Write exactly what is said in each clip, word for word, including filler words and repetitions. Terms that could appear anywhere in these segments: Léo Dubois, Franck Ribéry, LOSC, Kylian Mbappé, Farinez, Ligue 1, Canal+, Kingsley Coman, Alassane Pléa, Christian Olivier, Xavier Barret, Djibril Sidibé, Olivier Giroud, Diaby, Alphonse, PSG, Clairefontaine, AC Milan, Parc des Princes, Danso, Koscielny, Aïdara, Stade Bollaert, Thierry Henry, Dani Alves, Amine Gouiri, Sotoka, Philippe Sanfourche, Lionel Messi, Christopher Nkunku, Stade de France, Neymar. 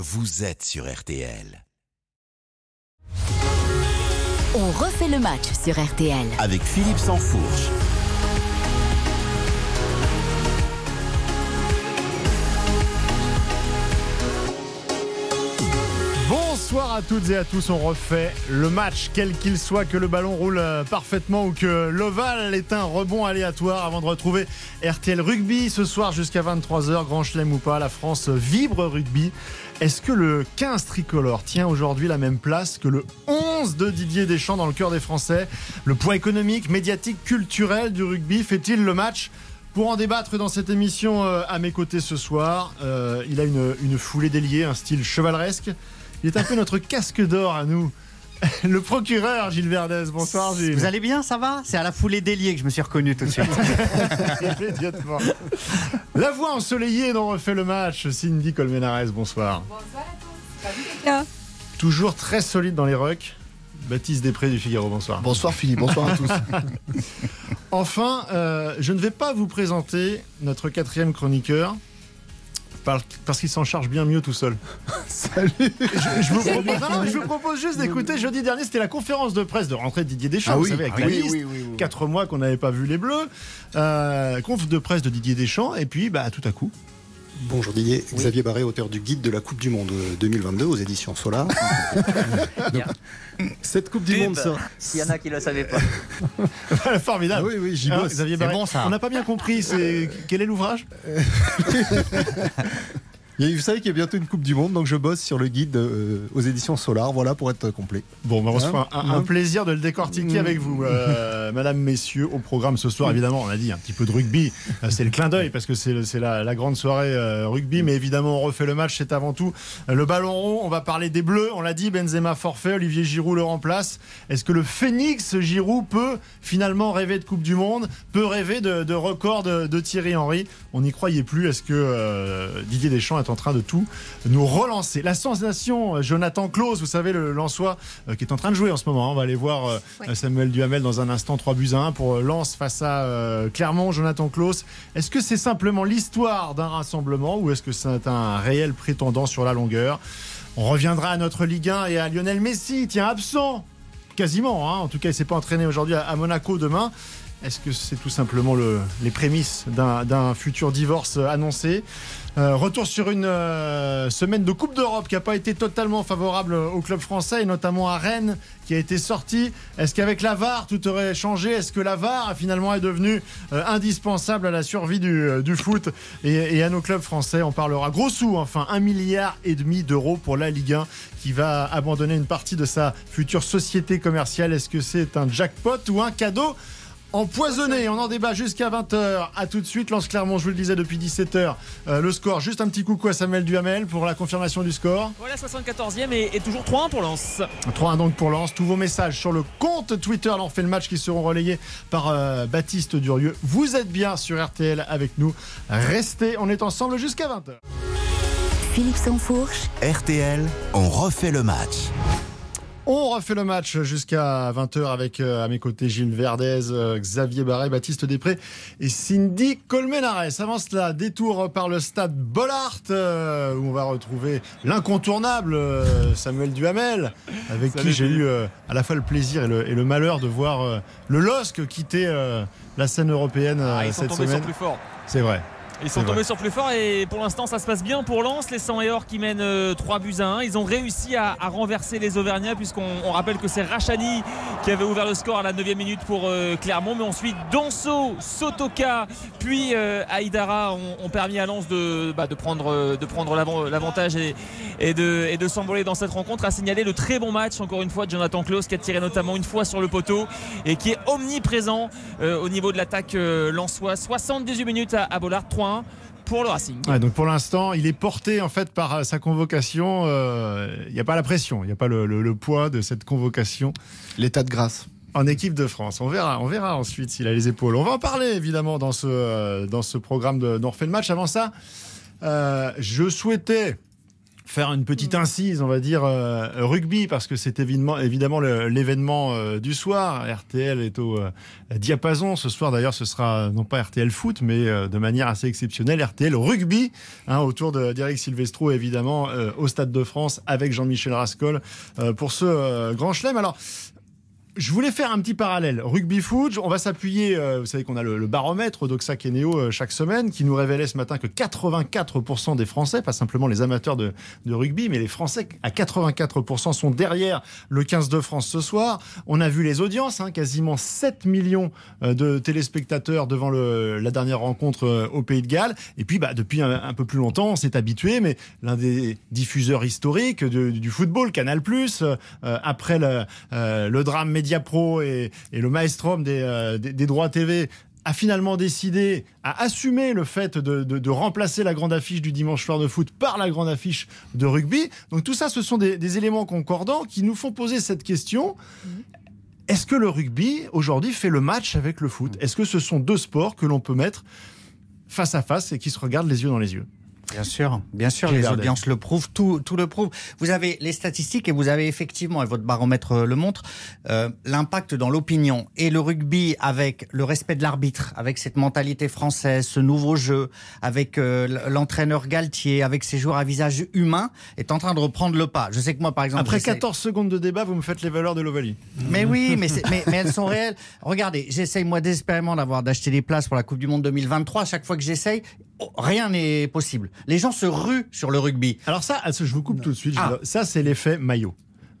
Vous êtes sur R T L. On refait le match sur R T L. Avec Philippe Sanfourche. Bonsoir à toutes et à tous, on refait le match, quel qu'il soit, que le ballon roule parfaitement ou que l'ovale est un rebond aléatoire, avant de retrouver R T L Rugby ce soir jusqu'à vingt-trois heures, grand chelem ou pas, la France vibre rugby. Est-ce que le quinze tricolore tient aujourd'hui la même place que le onze de Didier Deschamps dans le cœur des Français? Le poids économique, médiatique, culturel du rugby fait-il le match? Pour en débattre dans cette émission, à mes côtés ce soir, euh, il a une, une foulée déliée, un style chevaleresque. Il est un peu notre casque d'or à nous. Le procureur Gilles Verdez, bonsoir Gilles. Vous allez bien, ça va? C'est à la foulée déliée que je me suis reconnu tout de suite. Immédiatement. La voix ensoleillée dont refait le match, Cindy Colmenares, bonsoir. Bonsoir à tous. Salut les gars. Toujours très solide dans les rucks. Baptiste Desprès du Figaro, bonsoir. Bonsoir Philippe, bonsoir à tous. Enfin, euh, je ne vais pas vous présenter notre quatrième chroniqueur, parce qu'il s'en charge bien mieux tout seul. Salut. Je, je, vous propose, non, je vous propose juste d'écouter. Jeudi dernier, c'était la conférence de presse de rentrée de Didier Deschamps. Ah oui, vous savez, avec ah la oui, liste, oui, oui, oui. quatre mois qu'on n'avait pas vu les Bleus. Euh, conf de presse de Didier Deschamps. Et puis, bah, tout à coup... Bonjour Didier, oui. Xavier Barret, auteur du guide de la Coupe du Monde deux mille vingt-deux aux éditions Solar. Donc, cette Coupe du Tube. Monde, ça... s'il y en a qui ne le savaient pas. Formidable. Oui, oui, j'y bosse. Ah, Xavier Barret, bon, ça. On n'a pas bien compris. C'est... Quel est l'ouvrage? Vous savez qu'il y a bientôt une Coupe du Monde, donc je bosse sur le guide euh, aux éditions Solar, voilà, pour être complet. Bon, bah, on se fera un, un, un plaisir de le décortiquer mmh. avec vous, euh, madame, messieurs, au programme ce soir, évidemment, on a dit un petit peu de rugby, c'est le clin d'œil, parce que c'est, c'est la, la grande soirée euh, rugby, mais évidemment, on refait le match, c'est avant tout le ballon rond, on va parler des Bleus, on l'a dit, Benzema forfait, Olivier Giroud le remplace. Est-ce que le Phénix Giroud peut finalement rêver de Coupe du Monde, peut rêver de, de record de, de Thierry Henry? On n'y croyait plus, est-ce que euh, Didier Deschamps en train de tout nous relancer? La sensation Jonathan Clauss, vous savez, le Lensois euh, qui est en train de jouer en ce moment, hein. On va aller voir euh, ouais. Samuel Duhamel dans un instant, trois buts à un pour Lens face à euh, Clermont. Jonathan Clauss, est-ce que c'est simplement l'histoire d'un rassemblement ou est-ce que c'est un réel prétendant sur la longueur? On reviendra à notre Ligue un et à Lionel Messi, tiens, absent quasiment, hein. En tout cas il ne s'est pas entraîné aujourd'hui à, à Monaco. Demain, est-ce que c'est tout simplement le, les prémices d'un, d'un futur divorce annoncé? Euh, retour sur une euh, semaine de Coupe d'Europe qui n'a pas été totalement favorable au club français, et notamment à Rennes qui a été sorti. Est-ce qu'avec la V A R tout aurait changé? Est-ce que la V A R finalement est devenue euh, indispensable à la survie du, du foot et, et à nos clubs français? On parlera gros sous, enfin un milliard et demi d'euros pour la Ligue un qui va abandonner une partie de sa future société commerciale. Est-ce que c'est un jackpot ou un cadeau empoisonné? On en débat jusqu'à vingt heures. A tout de suite. Lance Clermont, je vous le disais depuis dix-sept heures, euh, le score. Juste un petit coucou à Samuel Duhamel pour la confirmation du score. Voilà, soixante-quatorzième et, et toujours trois un pour Lens. trois un donc pour Lens. Tous vos messages sur le compte Twitter l'en fait le match, qui seront relayés par euh, Baptiste Durieux. Vous êtes bien sur R T L avec nous. Restez, on est ensemble jusqu'à vingt heures. Philippe Sanfourche. R T L, on refait le match. On refait le match jusqu'à vingt heures avec euh, à mes côtés Gilles Verdez, euh, Xavier Barret, Baptiste Desprès et Cindy Colmenares. Avant cela, détour par le stade Bollaert euh, où on va retrouver l'incontournable euh, Samuel Duhamel, avec Salut. qui j'ai eu euh, à la fois le plaisir et le, et le malheur de voir euh, le LOSC quitter euh, la scène européenne euh, ah, ils cette sont tombés semaine. Sur plus fort. C'est vrai. Ils sont tombés sur plus fort et pour l'instant ça se passe bien pour Lens, les cent et or qui mènent trois buts à un. Ils ont réussi à, à renverser les Auvergnats, puisqu'on on rappelle que c'est Rachani qui avait ouvert le score à la neuvième minute pour euh, Clermont, mais ensuite Danso, Sotoka puis euh, Aïdara ont, ont permis à Lens de, bah, de prendre, de prendre l'avant, l'avantage et, et, de, et de s'envoler dans cette rencontre. A signaler le très bon match encore une fois de Jonathan Clauss, qui a tiré notamment une fois sur le poteau et qui est omniprésent euh, au niveau de l'attaque euh, lensoise. soixante-dix-huit minutes à, à Bollaert, pour le Racing. Ouais, donc pour l'instant, il est porté en fait par sa convocation. Il euh, n'y a pas la pression, il n'y a pas le, le, le poids de cette convocation. L'état de grâce. En équipe de France, on verra, on verra ensuite s'il a les épaules. On va en parler évidemment dans ce euh, dans ce programme de, d'On refait le match. Avant ça, euh, je souhaitais faire une petite incise, on va dire, euh, rugby, parce que c'est évidemment, évidemment le, l'événement euh, du soir. R T L est au euh, diapason. Ce soir, d'ailleurs, ce sera non pas R T L Foot, mais euh, de manière assez exceptionnelle, R T L Rugby, hein, autour de d'Éric Silvestro, évidemment, euh, au Stade de France, avec Jean-Michel Rascol, euh, pour ce euh, grand chelem. Alors, je voulais faire un petit parallèle. Rugby foot, on va s'appuyer, euh, vous savez qu'on a le, le baromètre d'Oxa Keneo euh, chaque semaine, qui nous révélait ce matin que quatre-vingt-quatre pour cent des Français, pas simplement les amateurs de, de rugby, mais les Français à quatre-vingt-quatre pour cent sont derrière le quinze de France ce soir. On a vu les audiences, hein, quasiment sept millions euh, de téléspectateurs devant le, la dernière rencontre euh, au Pays de Galles. Et puis, bah, depuis un, un peu plus longtemps, on s'est habitué, mais l'un des diffuseurs historiques de, du football, Canal+, euh, après le, euh, le drame médiatique, Mediapro et, et le maestrom des, euh, des, des droits T V a finalement décidé, a assumé le fait de, de, de remplacer la grande affiche du dimanche soir de foot par la grande affiche de rugby. Donc tout ça, ce sont des, des éléments concordants qui nous font poser cette question. Est-ce que le rugby, aujourd'hui, fait le match avec le foot ? Est-ce que ce sont deux sports que l'on peut mettre face à face et qui se regardent les yeux dans les yeux ? Bien sûr, bien sûr, les audiences le prouvent, tout, tout le prouve. Vous avez les statistiques et vous avez effectivement, et votre baromètre le montre, euh, l'impact dans l'opinion. Et le rugby, avec le respect de l'arbitre, avec cette mentalité française, ce nouveau jeu, avec euh, l'entraîneur Galtier, avec ses joueurs à visage humain, est en train de reprendre le pas. Je sais que moi, par exemple... Après quatorze secondes de débat, vous me faites les valeurs de l'Ovalie. Mais oui, mais, c'est, mais, mais elles sont réelles. Regardez, j'essaye moi désespérément d'avoir, d'acheter des places pour la Coupe du Monde deux mille vingt-trois. Chaque fois que j'essaye, rien n'est possible. Les gens se ruent sur le rugby. Alors ça, je vous coupe non. tout de suite. Ah. Ça, c'est l'effet maillot.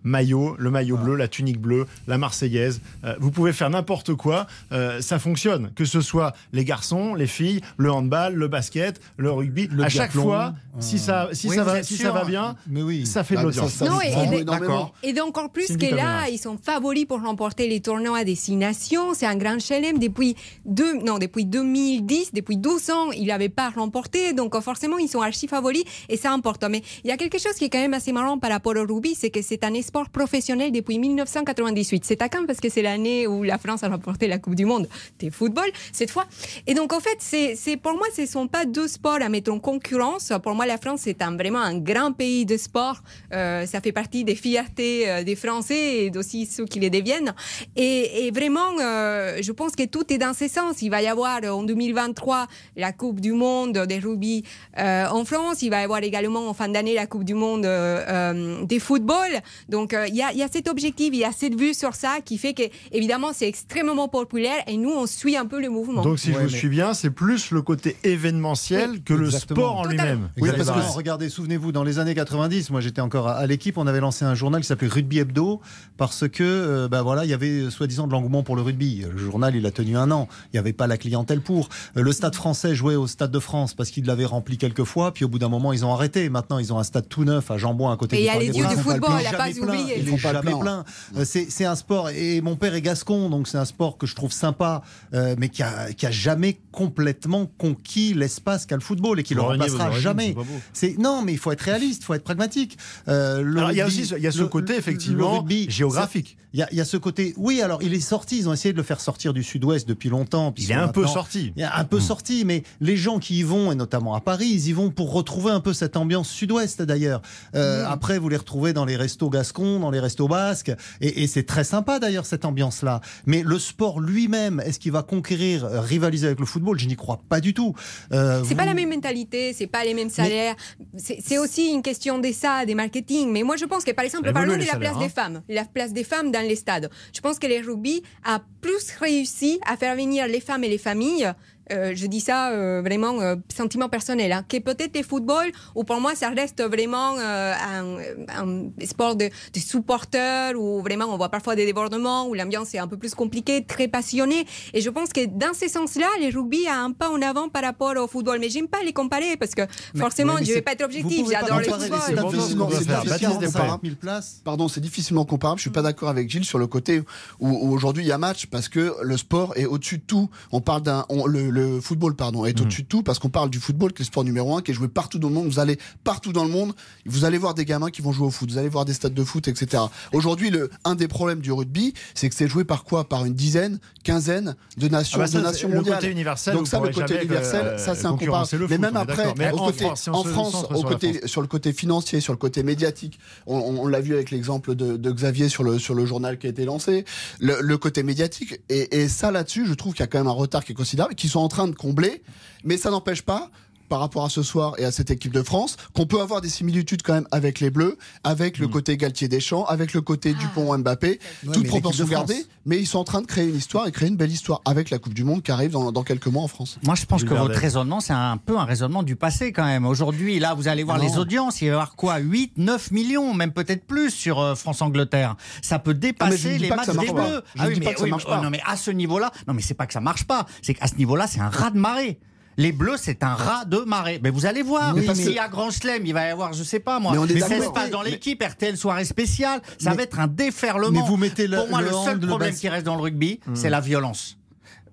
Maillot, le maillot ah. bleu, la tunique bleue, la Marseillaise. Euh, vous pouvez faire n'importe quoi, euh, ça fonctionne. Que ce soit les garçons, les filles, le handball, le basket, le rugby. Le à chaque plomb, fois, euh... si ça, si oui, ça va, si sûr, ça va bien, mais oui. ça fait de l'audience. Non, et, et, et, d'accord. et donc en plus Cindy que là, ils sont favoris pour remporter les tournois à destination. C'est un grand chelem depuis deux, non, depuis deux mille dix, depuis douze ans, ils n'avaient pas remporté. Donc forcément, ils sont archi favoris et ça importe. Mais il y a quelque chose qui est quand même assez marrant par rapport au rugby, c'est que cette année sport professionnel depuis dix-neuf cent quatre-vingt-dix-huit. C'est taquin parce que c'est l'année où la France a remporté la Coupe du Monde de football, cette fois. Et donc, en fait, c'est, c'est, pour moi, ce ne sont pas deux sports à mettre en concurrence. Pour moi, la France, c'est un, vraiment un grand pays de sport. Euh, ça fait partie des fiertés euh, des Français et aussi ceux qui les deviennent. Et, et vraiment, euh, je pense que tout est dans ce sens. Il va y avoir en deux mille vingt-trois la Coupe du Monde des rugby euh, en France. Il va y avoir également en fin d'année la Coupe du Monde euh, euh, des football. Donc, Donc, il euh, y, y a cet objectif, il y a cette vue sur ça qui fait que, évidemment, c'est extrêmement populaire et nous, on suit un peu le mouvement. Donc, si ouais, je vous mais... suis bien, c'est plus le côté événementiel oui, que exactement. le sport en Totalement. lui-même. Oui, parce que, regardez, souvenez-vous, dans les années quatre-vingt-dix, moi, j'étais encore à, à l'équipe, on avait lancé un journal qui s'appelait Rugby Hebdo parce que, euh, bah, voilà, il y avait soi-disant de l'engouement pour le rugby. Le journal, il a tenu un an. Il n'y avait pas la clientèle pour. Le Stade français jouait au Stade de France parce qu'il l'avait rempli quelques fois, puis au bout d'un moment, ils ont arrêté. Maintenant, ils ont un stade tout neuf à Jean-Bouin à côté et du Parc des Princes. Et il y a les dieux du football, il n'y a pas oublié. Ils font pas plein. C'est, c'est un sport, et mon père est gascon, donc c'est un sport que je trouve sympa, euh, mais qui a, qui a jamais complètement conquis l'espace qu'a le football et qui le remplacera jamais. C'est, non, mais il faut être réaliste, il faut être pragmatique. Euh, le alors, rugby, il y a aussi, il y a ce le, côté effectivement rugby, géographique. Il y a, il y a ce côté. Oui, alors il est sorti. Ils ont essayé de le faire sortir du Sud-Ouest depuis longtemps. Il est un peu sorti. Il est un peu mmh. sorti, mais les gens qui y vont, et notamment à Paris, ils y vont pour retrouver un peu cette ambiance Sud-Ouest d'ailleurs. Euh, mmh. Après, vous les retrouvez dans les restos gascons, dans les restos basques, et, et c'est très sympa d'ailleurs cette ambiance-là. Mais le sport lui-même, est-ce qu'il va conquérir, rivaliser avec le football ? Je n'y crois pas du tout. Euh, c'est vous... pas la même mentalité, c'est pas les mêmes salaires. Mais... C'est, c'est aussi une question des ça, des marketing. Mais moi, je pense que par exemple, parlons de la salaires, place hein. des femmes, la place des femmes dans les stades. Je pense que les rugby a plus réussi à faire venir les femmes et les familles. Euh, je dis ça euh, vraiment euh, sentiment personnel, hein, que peut-être le football, où pour moi ça reste vraiment euh, un, un sport de, de supporters, où vraiment on voit parfois des débordements, où l'ambiance est un peu plus compliquée, très passionnée, et je pense que dans ce sens-là, le rugby a un pas en avant par rapport au football, mais j'aime pas les comparer parce que mais, forcément, mais je vais pas être objectif, j'adore le football. Pardon, c'est difficilement comparable, je suis pas d'accord avec Gilles sur le côté où, où aujourd'hui il y a match, parce que le sport est au-dessus de tout. On parle d'un... On, le, le football pardon, est mmh. au-dessus de tout, parce qu'on parle du football qui est le sport numéro un, qui est joué partout dans le monde. Vous allez partout dans le monde, vous allez voir des gamins qui vont jouer au foot, vous allez voir des stades de foot, et cetera. Aujourd'hui, le, un des problèmes du rugby, c'est que c'est joué par quoi? Par une dizaine, quinzaine de nations, ah bah ça, de nations mondiales. Le côté universel, donc ça, le côté universel, euh, ça c'est incomparable. Mais même après, mais au en côté, France, si en France au sur, côté, sur le côté financier, sur le côté médiatique, on, on, on l'a vu avec l'exemple de, de Xavier sur le, sur le journal qui a été lancé, le, le côté médiatique, et, et ça là-dessus, je trouve qu'il y a quand même un retard qui est considérable, qu'ils sont en train de combler, mais ça n'empêche pas, par rapport à ce soir et à cette équipe de France, qu'on peut avoir des similitudes quand même avec les Bleus, avec le mmh. côté Galtier-Deschamps, avec le côté ah. Dupont-Mbappé, ouais, toute proportion gardée, mais ils sont en train de créer une histoire et créer une belle histoire avec la Coupe du Monde qui arrive dans, dans quelques mois en France. Moi je pense Gilles que Verdez. Votre raisonnement c'est un peu un raisonnement du passé quand même. Aujourd'hui là vous allez voir non. les audiences, il va y avoir quoi, huit, neuf millions, même peut-être plus sur euh, France-Angleterre. Ça peut dépasser les matchs des Bleus. Ah oui, mais non mais à ce niveau-là, non mais c'est pas que ça marche pas, c'est qu'à ce niveau-là c'est un raz-de-marée. Les Bleus, c'est un rat de marée. Mais vous allez voir, oui, s'il y a Grand Chelem, il va y avoir, je sais pas moi, seize passes dans l'équipe, mais... R T L soirée spéciale, ça mais... va être un déferlement. Mais vous mettez le, Pour moi, le, le seul problème le qui reste dans le rugby, mmh. c'est la violence.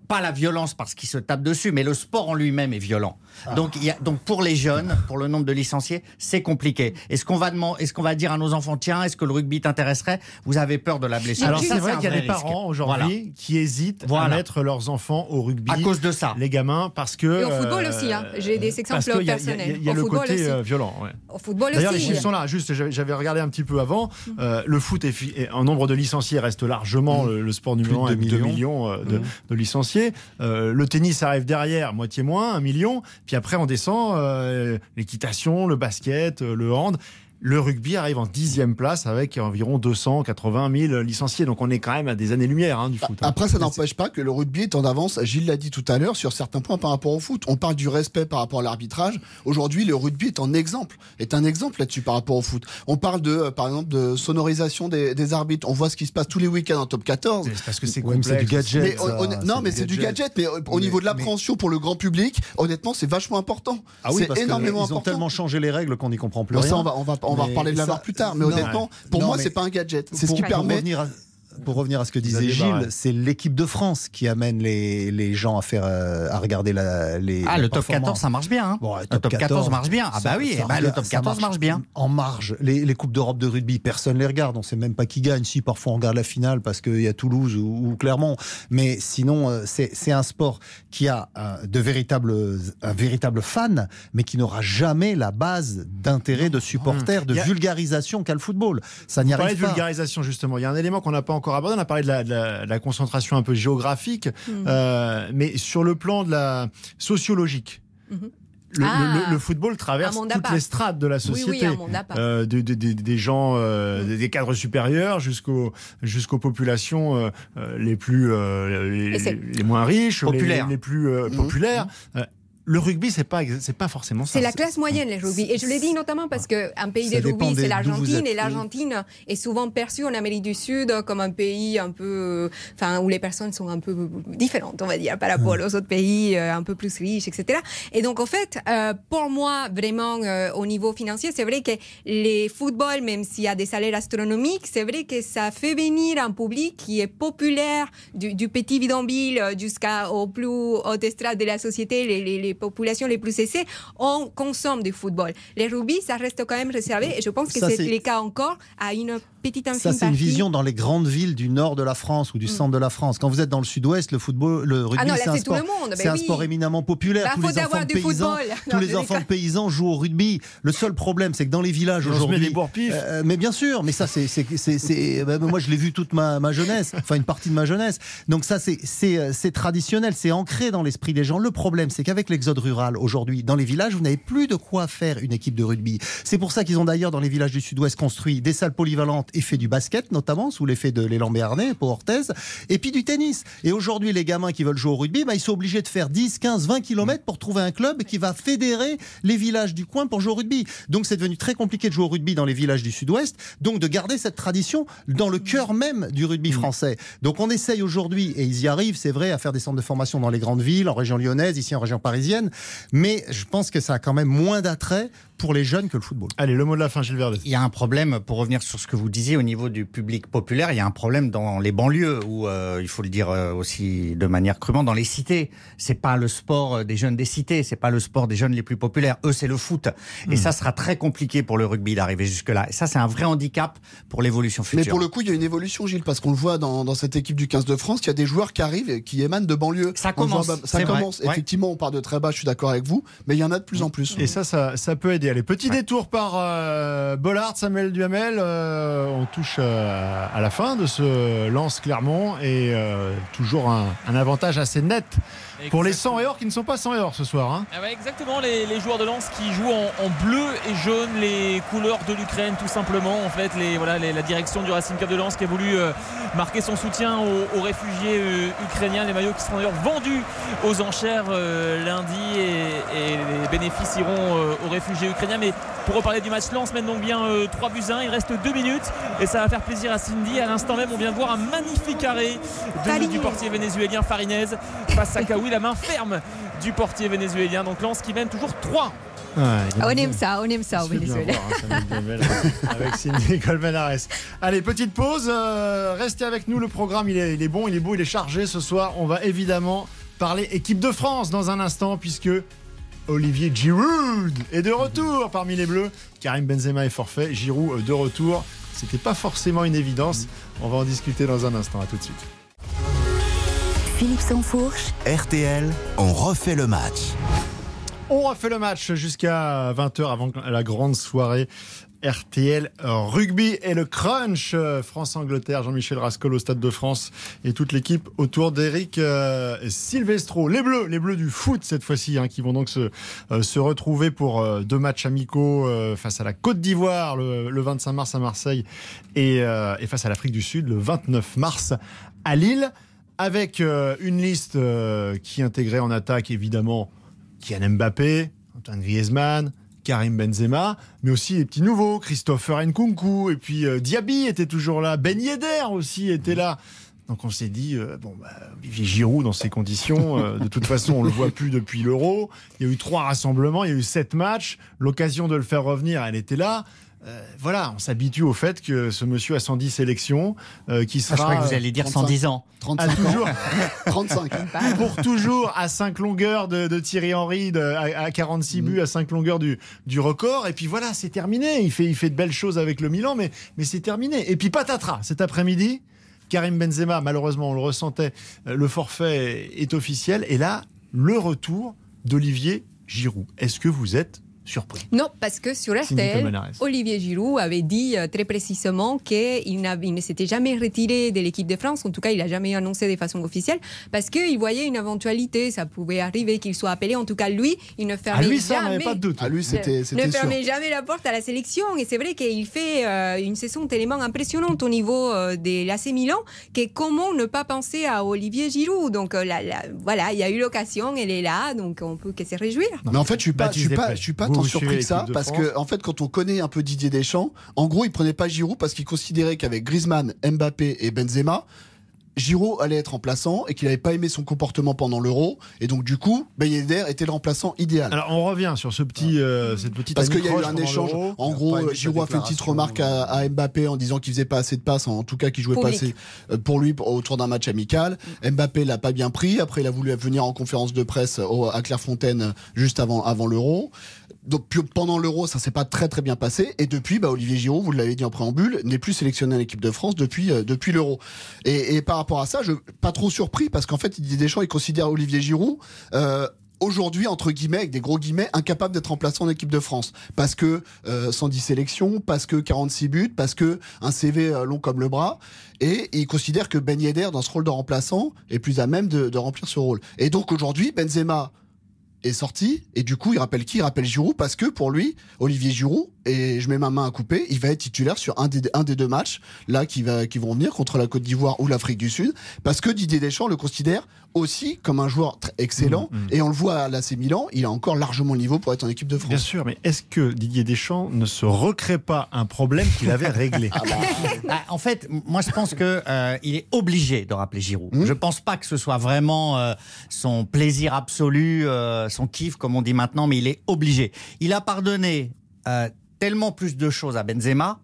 Pas la violence parce qu'ils se tapent dessus, mais le sport en lui-même est violent. Ah. Donc, il y a, donc pour les jeunes, pour le nombre de licenciés, c'est compliqué. Est-ce qu'on va demander, est-ce qu'on va dire à nos enfants, tiens, est-ce que le rugby t'intéresserait ? Vous avez peur de la blessure. Alors ça, c'est vrai qu'il y a des parents aujourd'hui voilà. qui hésitent voilà. à mettre leurs enfants au rugby. À cause de ça, les gamins, parce que et au football euh, aussi. Hein. J'ai des exemples personnels. Il y a, y a, y a le football côté aussi. violent. Ouais. Au football D'ailleurs, aussi. les chiffres sont là. Juste, j'avais regardé un petit peu avant. Mmh. Euh, le foot est fi- en nombre de licenciés reste largement mmh. le, le sport numéro un, deux millions de, mmh. de licenciés. Euh, le tennis arrive derrière, moitié moins, un million. Puis après, on descend euh, l'équitation, le basket, euh, le hand. Le rugby arrive en dixième place avec environ deux cent quatre-vingt mille licenciés. Donc on est quand même à des années-lumière hein, du foot. Hein. Après, ça n'empêche pas que le rugby est en avance, Gilles l'a dit tout à l'heure, sur certains points par rapport au foot. On parle du respect par rapport à l'arbitrage. Aujourd'hui, le rugby est en exemple, est un exemple là-dessus par rapport au foot. On parle de, par exemple, de sonorisation des, des arbitres. On voit ce qui se passe tous les week-ends en top quatorze. Mais c'est parce que c'est, ouais, c'est du gadget. Mais on, on, ça, non, c'est mais du c'est du gadget. Mais au mais, niveau de l'appréhension mais... pour le grand public, honnêtement, c'est vachement important. Ah oui, c'est parce énormément que, ils important. Ils ont tellement changé les règles qu'on n'y comprend plus rien. Ça, on va, on va On mais va reparler de la V A R plus tard, mais non, honnêtement, pour non, moi, c'est pas un gadget. C'est pour, ce qui permet. Pour revenir à, pour revenir à ce que disait Gilles, Barret. C'est l'équipe de France qui amène les, les gens à faire à regarder la. Les, ah, les le top quatorze, ça marche bien. Hein. Bon, le top, le top quatorze marche bien. Ah bah oui, ça, ça, bah, le top quatorze marche, marche bien. En marge, les, les coupes d'Europe de rugby, personne les regarde. On sait même pas qui gagne. Si parfois on regarde la finale parce qu'il y a Toulouse ou, ou Clermont, mais sinon, c'est, c'est un sport qui a de véritables, un véritable fan, mais qui n'aura jamais la base d'intérêt de supporters, de a... vulgarisation qu'a le football. Ça n'y arrive pas. On parlait de vulgarisation justement. Il y a un élément qu'on n'a pas encore abordé. On a parlé de la, de la, de la concentration un peu géographique, mmh. euh, mais sur le plan de la sociologique. Mmh. Le, ah, le, le football traverse toutes les strates de la société, oui, oui, euh, de, de, de, des gens, euh, des, des cadres supérieurs jusqu'aux, jusqu'aux populations euh, les plus, euh, les, les moins riches, populaire. les, les plus euh, mmh. populaires. Mmh. Euh, Le rugby, c'est pas, c'est pas forcément ça. C'est la classe moyenne, les rugby. Et je l'ai dit notamment parce qu'un pays des rugby, c'est l'Argentine. Et l'Argentine est souvent perçue en Amérique du Sud comme un pays un peu. Enfin, où les personnes sont un peu différentes, on va dire, par rapport aux autres pays un peu plus riches, et cetera. Et donc, en fait, euh, pour moi, vraiment, euh, au niveau financier, c'est vrai que les footballs, même s'il y a des salaires astronomiques, c'est vrai que ça fait venir un public qui est populaire, du, du petit bidonville jusqu'au plus haut estrade de la société, les, les les populations les plus aisées, on consomme du football. Les rugby, ça reste quand même réservé, et je pense que ça, c'est, c'est le cas encore à une petite infime partie. Ça, c'est une vision dans les grandes villes du nord de la France ou du mmh. centre de la France. Quand vous êtes dans le sud-ouest, le football, le rugby, ah non, là, c'est, c'est un, sport, monde, c'est oui. un sport éminemment populaire. Là, tous les enfants, de paysans, tous non, les enfants de paysans jouent au rugby. Le seul problème, c'est que dans les villages on aujourd'hui... Des euh, mais bien sûr, mais ça, c'est... c'est, c'est, c'est bah, moi, je l'ai vu toute ma, ma jeunesse, enfin une partie de ma jeunesse. Donc ça, c'est, c'est, c'est traditionnel, c'est ancré dans l'esprit des gens. Le problème, c'est qu'avec les exode rural aujourd'hui. Dans les villages, vous n'avez plus de quoi faire une équipe de rugby. C'est pour ça qu'ils ont d'ailleurs, dans les villages du Sud-Ouest, construit des salles polyvalentes et fait du basket, notamment, sous l'effet de l'élan béarnais, Pau Orthez, et puis du tennis. Et aujourd'hui, les gamins qui veulent jouer au rugby, bah, ils sont obligés de faire dix, quinze, vingt kilomètres pour trouver un club qui va fédérer les villages du coin pour jouer au rugby. Donc, c'est devenu très compliqué de jouer au rugby dans les villages du Sud-Ouest, donc de garder cette tradition dans le cœur même du rugby français. Donc, on essaye aujourd'hui, et ils y arrivent, c'est vrai, à faire des centres de formation dans les grandes villes, en région lyonnaise, ici en région parisienne, mais je pense que ça a quand même moins d'attrait pour les jeunes que le football. Allez, le mot de la fin, Gilles Verdez. Il y a un problème, pour revenir sur ce que vous disiez au niveau du public populaire, il y a un problème dans les banlieues où, euh, il faut le dire aussi de manière crûment, dans les cités. C'est pas le sport des jeunes des cités, c'est pas le sport des jeunes les plus populaires. Eux, c'est le foot. Et mmh. ça sera très compliqué pour le rugby d'arriver jusque-là. Et ça, c'est un vrai handicap pour l'évolution future. Mais pour le coup, il y a une évolution, Gilles, parce qu'on le voit dans, dans cette équipe du quinze de France, il y a des joueurs qui arrivent et qui émanent de banlieue. Ça commence. Voit, ça commence. Vrai. Effectivement, ouais. on part de très bas, je suis d'accord avec vous, mais il y en a de plus en plus. Et ça, ça, ça peut aider. Allez, petit ouais. détour par euh, Bollaert, Samuel Duhamel. Euh, on touche euh, à la fin de ce Lens-Clermont et euh, toujours un, un avantage assez net exactement. Pour les cent et or qui ne sont pas cent et or ce soir. Hein. Ah ouais, exactement, les, les joueurs de Lens qui jouent en, en bleu et jaune, les couleurs de l'Ukraine tout simplement. En fait, les, voilà, les, la direction du Racing Club de Lens qui a voulu euh, marquer son soutien aux, aux réfugiés euh, ukrainiens. Les maillots qui seront d'ailleurs vendus aux enchères euh, lundi et, et les bénéfices iront euh, aux réfugiés ukrainiens. Mais pour reparler du match, Lens mène donc bien euh, trois buts à un. Il reste deux minutes et ça va faire plaisir à Cindy. À l'instant même, on vient de voir un magnifique arrêt de, du portier vénézuélien Farinez face à Kaoui, la main ferme du portier vénézuélien. Donc Lens qui mène toujours trois. Ouais, on aime ça, on aime ça au Venezuela. Avec Cindy Colmenares. Allez, petite pause. Euh, restez avec nous. Le programme, il est, il est bon, il est beau, il est chargé ce soir. On va évidemment parler équipe de France dans un instant, puisque Olivier Giroud est de retour parmi les Bleus. Karim Benzema est forfait. Giroud de retour. C'était pas forcément une évidence. On va en discuter dans un instant. À tout de suite. Philippe Sanfourche. R T L, on refait le match. On refait le match jusqu'à vingt heures avant la grande soirée R T L Rugby et le crunch France-Angleterre. Jean-Michel Rascol au Stade de France et toute l'équipe autour d'Éric euh, Silvestro. Les Bleus, les Bleus du foot cette fois-ci, hein, qui vont donc se, euh, se retrouver pour euh, deux matchs amicaux euh, face à la Côte d'Ivoire le, le vingt-cinq mars à Marseille et, euh, et face à l'Afrique du Sud le vingt-neuf mars à Lille. Avec euh, une liste euh, qui intégrait en attaque évidemment Kylian Mbappé, Antoine Griezmann, Karim Benzema, mais aussi les petits nouveaux, Christopher Nkunku, et puis euh, Diaby était toujours là, Ben Yedder aussi était là. Donc on s'est dit, euh, bon, bah, Olivier Giroud dans ces conditions, euh, de toute façon on ne le voit plus depuis l'Euro, il y a eu trois rassemblements, il y a eu sept matchs, l'occasion de le faire revenir, elle était là. Euh, voilà, on s'habitue au fait que ce monsieur a cent dix sélections, euh, qui sera... Ah, je crois que vous allez dire cent dix ans. trente-cinq toujours, trente-cinq. Pour toujours à cinq longueurs de, de Thierry Henry, de, à, à quarante-six buts, à cinq longueurs du, du record. Et puis voilà, c'est terminé. Il fait, il fait de belles choses avec le Milan, mais, mais c'est terminé. Et puis patatras, cet après-midi, Karim Benzema, malheureusement, on le ressentait, le forfait est officiel. Et là, le retour d'Olivier Giroud. Est-ce que vous êtes... surpris. Non, parce que sur R T L, Olivier Giroud avait dit très précisément qu'il ne s'était jamais retiré de l'équipe de France, en tout cas il n'a jamais annoncé de façon officielle, parce qu'il voyait une éventualité, ça pouvait arriver qu'il soit appelé, en tout cas lui, il ne fermait, lui, ça, jamais, pas de doute. Lui, c'était, c'était ne fermait jamais la porte à la sélection, et c'est vrai qu'il fait euh, une saison tellement impressionnante au niveau euh, de l'A C Milan, que comment ne pas penser à Olivier Giroud, donc euh, la, la, voilà, il y a eu l'occasion, elle est là, donc on peut que se réjouir. Mais en fait, je ne suis pas tant surpris que ça, parce que en fait, quand on connaît un peu Didier Deschamps, en gros, il prenait pas Giroud parce qu'il considérait qu'avec Griezmann, Mbappé et Benzema, Giroud allait être remplaçant et qu'il n'avait pas aimé son comportement pendant l'Euro, et donc du coup Ben Yedder était le remplaçant idéal. Alors on revient sur ce petit, euh, cette petite parce qu'il y a eu un échange. En gros, Giroud a fait une petite remarque à, à Mbappé en disant qu'il faisait pas assez de passes, en tout cas qu'il jouait Public. pas assez euh, pour lui autour d'un match amical. Mbappé l'a pas bien pris. Après, il a voulu venir en conférence de presse au, à Clairefontaine juste avant avant l'Euro. Donc pendant l'Euro, ça s'est pas très très bien passé, et depuis, bah, Olivier Giroud, vous l'avez dit en préambule, n'est plus sélectionné à l'équipe de France depuis euh, depuis l'Euro. Et, et par rapport à ça, je pas trop surpris, parce qu'en fait, Didier Deschamps, il considère Olivier Giroud euh, aujourd'hui, entre guillemets, avec des gros guillemets, incapable d'être remplaçant en équipe de France, parce que euh, cent dix sélections, parce que quarante-six buts, parce que un C V long comme le bras, et il considère que Ben Yedder, dans ce rôle de remplaçant, est plus à même de, de remplir ce rôle. Et donc aujourd'hui, Benzema est sorti, et du coup il rappelle qui ? Il rappelle Giroud, parce que pour lui, Olivier Giroud, et je mets ma main à couper, il va être titulaire sur un des, un des deux matchs là qui, va, qui vont venir, contre la Côte d'Ivoire ou l'Afrique du Sud, parce que Didier Deschamps le considère aussi comme un joueur très excellent, mmh, mmh. et on le voit à l'A C Milan, il a encore largement le niveau pour être en équipe de France. Bien sûr, mais est-ce que Didier Deschamps ne se recrée pas un problème qu'il avait réglé? ah bah... En fait, moi je pense que euh, il est obligé de rappeler Giroud. Mmh. Je pense pas que ce soit vraiment euh, son plaisir absolu, euh, son kiff comme on dit maintenant, mais il est obligé. Il a pardonné euh, tellement plus de choses à Benzema.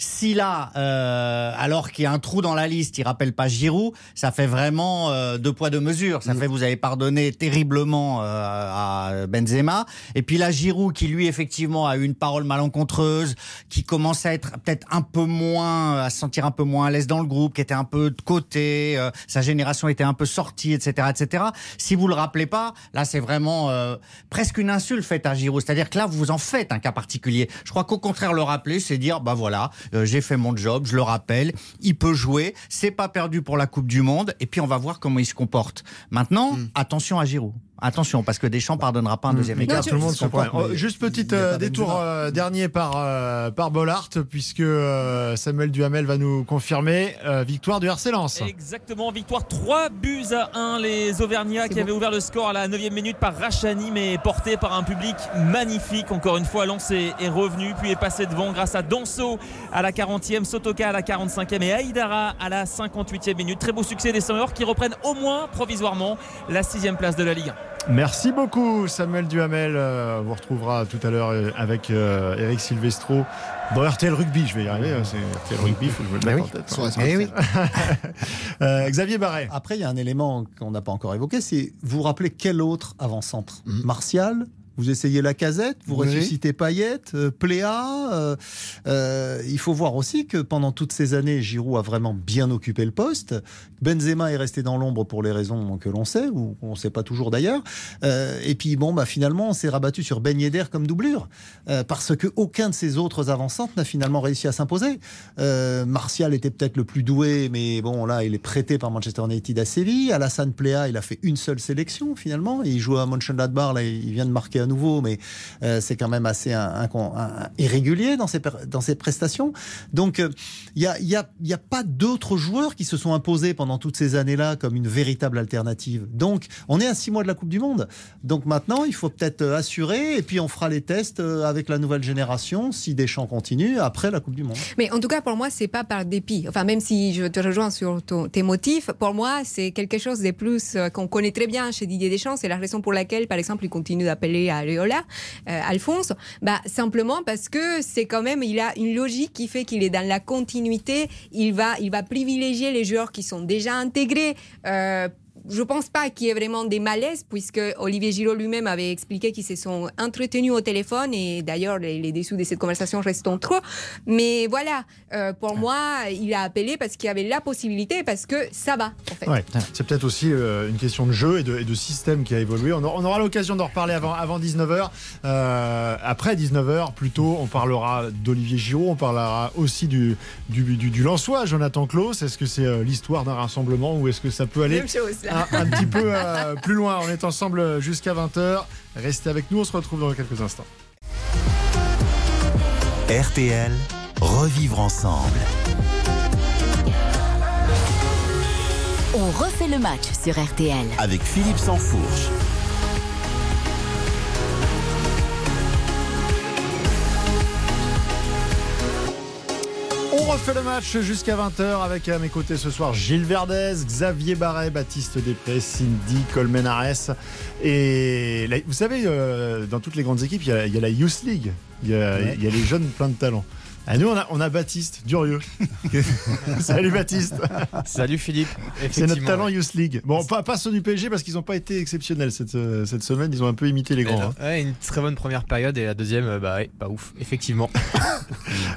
Si là, euh, alors qu'il y a un trou dans la liste, il ne rappelle pas Giroud, ça fait vraiment euh, deux poids deux mesures. Ça fait vous avez pardonné terriblement euh, à Benzema. Et puis là, Giroud qui lui, effectivement, a eu une parole malencontreuse, qui commence à être peut-être un peu moins, à se sentir un peu moins à l'aise dans le groupe, qui était un peu de côté, euh, sa génération était un peu sortie, et cetera, et cetera. Si vous ne le rappelez pas, là, c'est vraiment euh, presque une insulte faite à Giroud. C'est-à-dire que là, vous en faites un cas particulier. Je crois qu'au contraire, le rappeler, c'est dire, bah voilà, Euh, j'ai fait mon job, je le rappelle, il peut jouer, c'est pas perdu pour la Coupe du Monde, et puis on va voir comment il se comporte. Maintenant, mmh. attention à Giroud. Attention, parce que Deschamps ne pardonnera pas un deuxième écart. Tout le monde comprend. Oh, juste petit euh, détour euh, dernier par, euh, par Bollaert, puisque euh, Samuel Duhamel va nous confirmer. Euh, victoire du R C Lens. Exactement, victoire trois buts à un. Les Auvergnats c'est qui bon. avaient ouvert le score à la neuvième minute par Rachani, mais porté par un public magnifique. Encore une fois, Lens est, est revenu, puis est passé devant grâce à Danso à la quarantième, Sotoka à la quarante-cinquième et Aïdara à la cinquante-huitième minute. Très beau succès des Samours qui reprennent au moins provisoirement la sixième place de la Ligue un. Merci beaucoup Samuel Duhamel. On vous retrouvera tout à l'heure avec Eric Silvestro dans R T L Rugby. Je vais y arriver, c'est R T L Rugby, il faut que je me le mette oui. en tête. Hein. Et oui. euh, Xavier Barret. Après, il y a un élément qu'on n'a pas encore évoqué, c'est vous vous rappelez quel autre avant-centre mm-hmm. Martial, vous essayez Lacazette, vous oui. ressuscitez Payet, euh, Pléa. Euh, euh, il faut voir aussi que pendant toutes ces années, Giroud a vraiment bien occupé le poste. Benzema est resté dans l'ombre pour les raisons que l'on sait, ou on ne sait pas toujours d'ailleurs. Euh, et puis bon, bah, finalement, on s'est rabattu sur Ben Yedder comme doublure, euh, parce qu'aucun de ces autres avant-centres n'a finalement réussi à s'imposer. Euh, Martial était peut-être le plus doué, mais bon, là, il est prêté par Manchester United à Séville. Alassane Pléa, il a fait une seule sélection finalement. Il joue à Mönchengladbach, là, il vient de marquer un nouveau, mais euh, c'est quand même assez un, un, un, un irrégulier dans ses, dans ses prestations. Donc, il euh, n'y a, a, a pas d'autres joueurs qui se sont imposés pendant toutes ces années-là comme une véritable alternative. Donc, on est à six mois de la Coupe du Monde. Donc, maintenant, il faut peut-être assurer et puis on fera les tests avec la nouvelle génération si Deschamps continue après la Coupe du Monde. Mais en tout cas, pour moi, c'est pas par dépit. Enfin, même si je te rejoins sur ton, tes motifs, pour moi, c'est quelque chose de plus qu'on connaît très bien chez Didier Deschamps. C'est la raison pour laquelle, par exemple, il continue d'appeler à Areola, euh, Alphonse, bah, simplement parce que c'est quand même, il a une logique qui fait qu'il est dans la continuité, il va, il va privilégier les joueurs qui sont déjà intégrés. Euh, je ne pense pas qu'il y ait vraiment des malaises, puisque Olivier Giroud lui-même avait expliqué qu'ils se sont entretenus au téléphone, et d'ailleurs, les, les dessous de cette conversation restent entre eux. Mais voilà, euh, pour ouais. moi, il a appelé parce qu'il y avait la possibilité, parce que ça va, en fait. Ouais. C'est peut-être aussi euh, une question de jeu et de, et de système qui a évolué. On, a, on aura l'occasion d'en reparler avant, avant dix-neuf heures. Euh, après dix-neuf heures, plutôt, on parlera d'Olivier Giroud, on parlera aussi du, du, du, du Lensois, Jonathan Clauss. Est-ce que c'est euh, l'histoire d'un rassemblement, ou est-ce que ça peut aller... Même chose, là. Un, un petit peu euh, plus loin. On est ensemble jusqu'à vingt heures. Restez avec nous, on se retrouve dans quelques instants. R T L, revivre ensemble. On refait le match sur R T L avec Philippe Sanfourche. On refait le match jusqu'à vingt heures avec à mes côtés ce soir Gilles Verdez, Xavier Barret, Baptiste Desprès, Cindy Colmenares. Et la, vous savez, euh, dans toutes les grandes équipes, il y a, il y a la Youth League. Il y a, ouais. il y a les jeunes pleins de talent. Ah, nous, on a, on a Baptiste Durieux. Salut Baptiste. Salut Philippe. C'est notre talent ouais. Youth League. Bon, pas, pas ceux du P S G parce qu'ils n'ont pas été exceptionnels cette, cette semaine. Ils ont un peu imité les grands. Là, hein. ouais, une très bonne première période et la deuxième, bah, ouais, pas ouf, effectivement.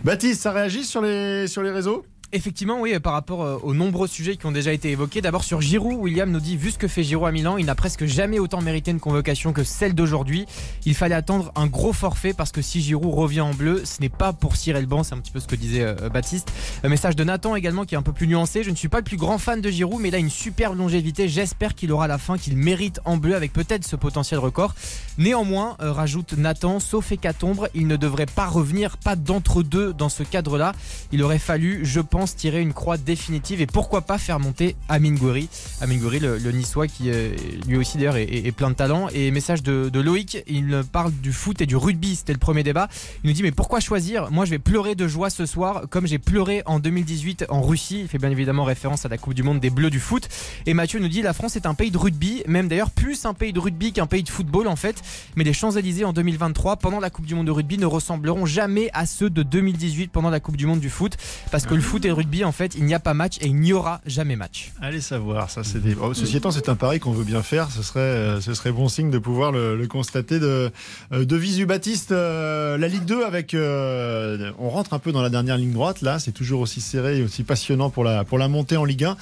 Baptiste, ça réagit sur les, sur les réseaux ? Effectivement, oui, par rapport aux nombreux sujets qui ont déjà été évoqués. D'abord sur Giroud, William nous dit, vu ce que fait Giroud à Milan, il n'a presque jamais autant mérité une convocation que celle d'aujourd'hui. Il fallait attendre un gros forfait parce que si Giroud revient en bleu, ce n'est pas pour cirer le banc. C'est un petit peu ce que disait euh, Baptiste. Un message de Nathan également qui est un peu plus nuancé. Je ne suis pas le plus grand fan de Giroud, mais il a une superbe longévité. J'espère qu'il aura la fin qu'il mérite en bleu avec peut-être ce potentiel record. Néanmoins, euh, rajoute Nathan, sauf hécatombe, il ne devrait pas revenir, pas d'entre-deux dans ce cadre-là. Il aurait fallu, je pense, France tirer une croix définitive et pourquoi pas faire monter Amine Gouiri. Amine Gouiri, le, le niçois qui euh, lui aussi d'ailleurs est, est, est plein de talent. Et message de, de Loïc, il parle du foot et du rugby, c'était le premier débat. Il nous dit mais pourquoi choisir? Moi je vais pleurer de joie ce soir comme j'ai pleuré en deux mille dix-huit en Russie. Il fait bien évidemment référence à la Coupe du Monde des Bleus du foot. Et Mathieu nous dit la France est un pays de rugby, même d'ailleurs plus un pays de rugby qu'un pays de football en fait. Mais les Champs-Élysées en deux mille vingt-trois pendant la Coupe du Monde de rugby ne ressembleront jamais à ceux de deux mille dix-huit pendant la Coupe du Monde du foot, parce que le foot et le rugby en fait il n'y a pas match et il n'y aura jamais match. Allez savoir, ça c'est des... oh, ceci étant c'est un pari qu'on veut bien faire, ce serait, euh, ce serait bon signe de pouvoir le, le constater de, de visu. Baptiste, euh, la Ligue deux avec euh, on rentre un peu dans la dernière ligne droite là, c'est toujours aussi serré et aussi passionnant pour la, pour la montée en Ligue un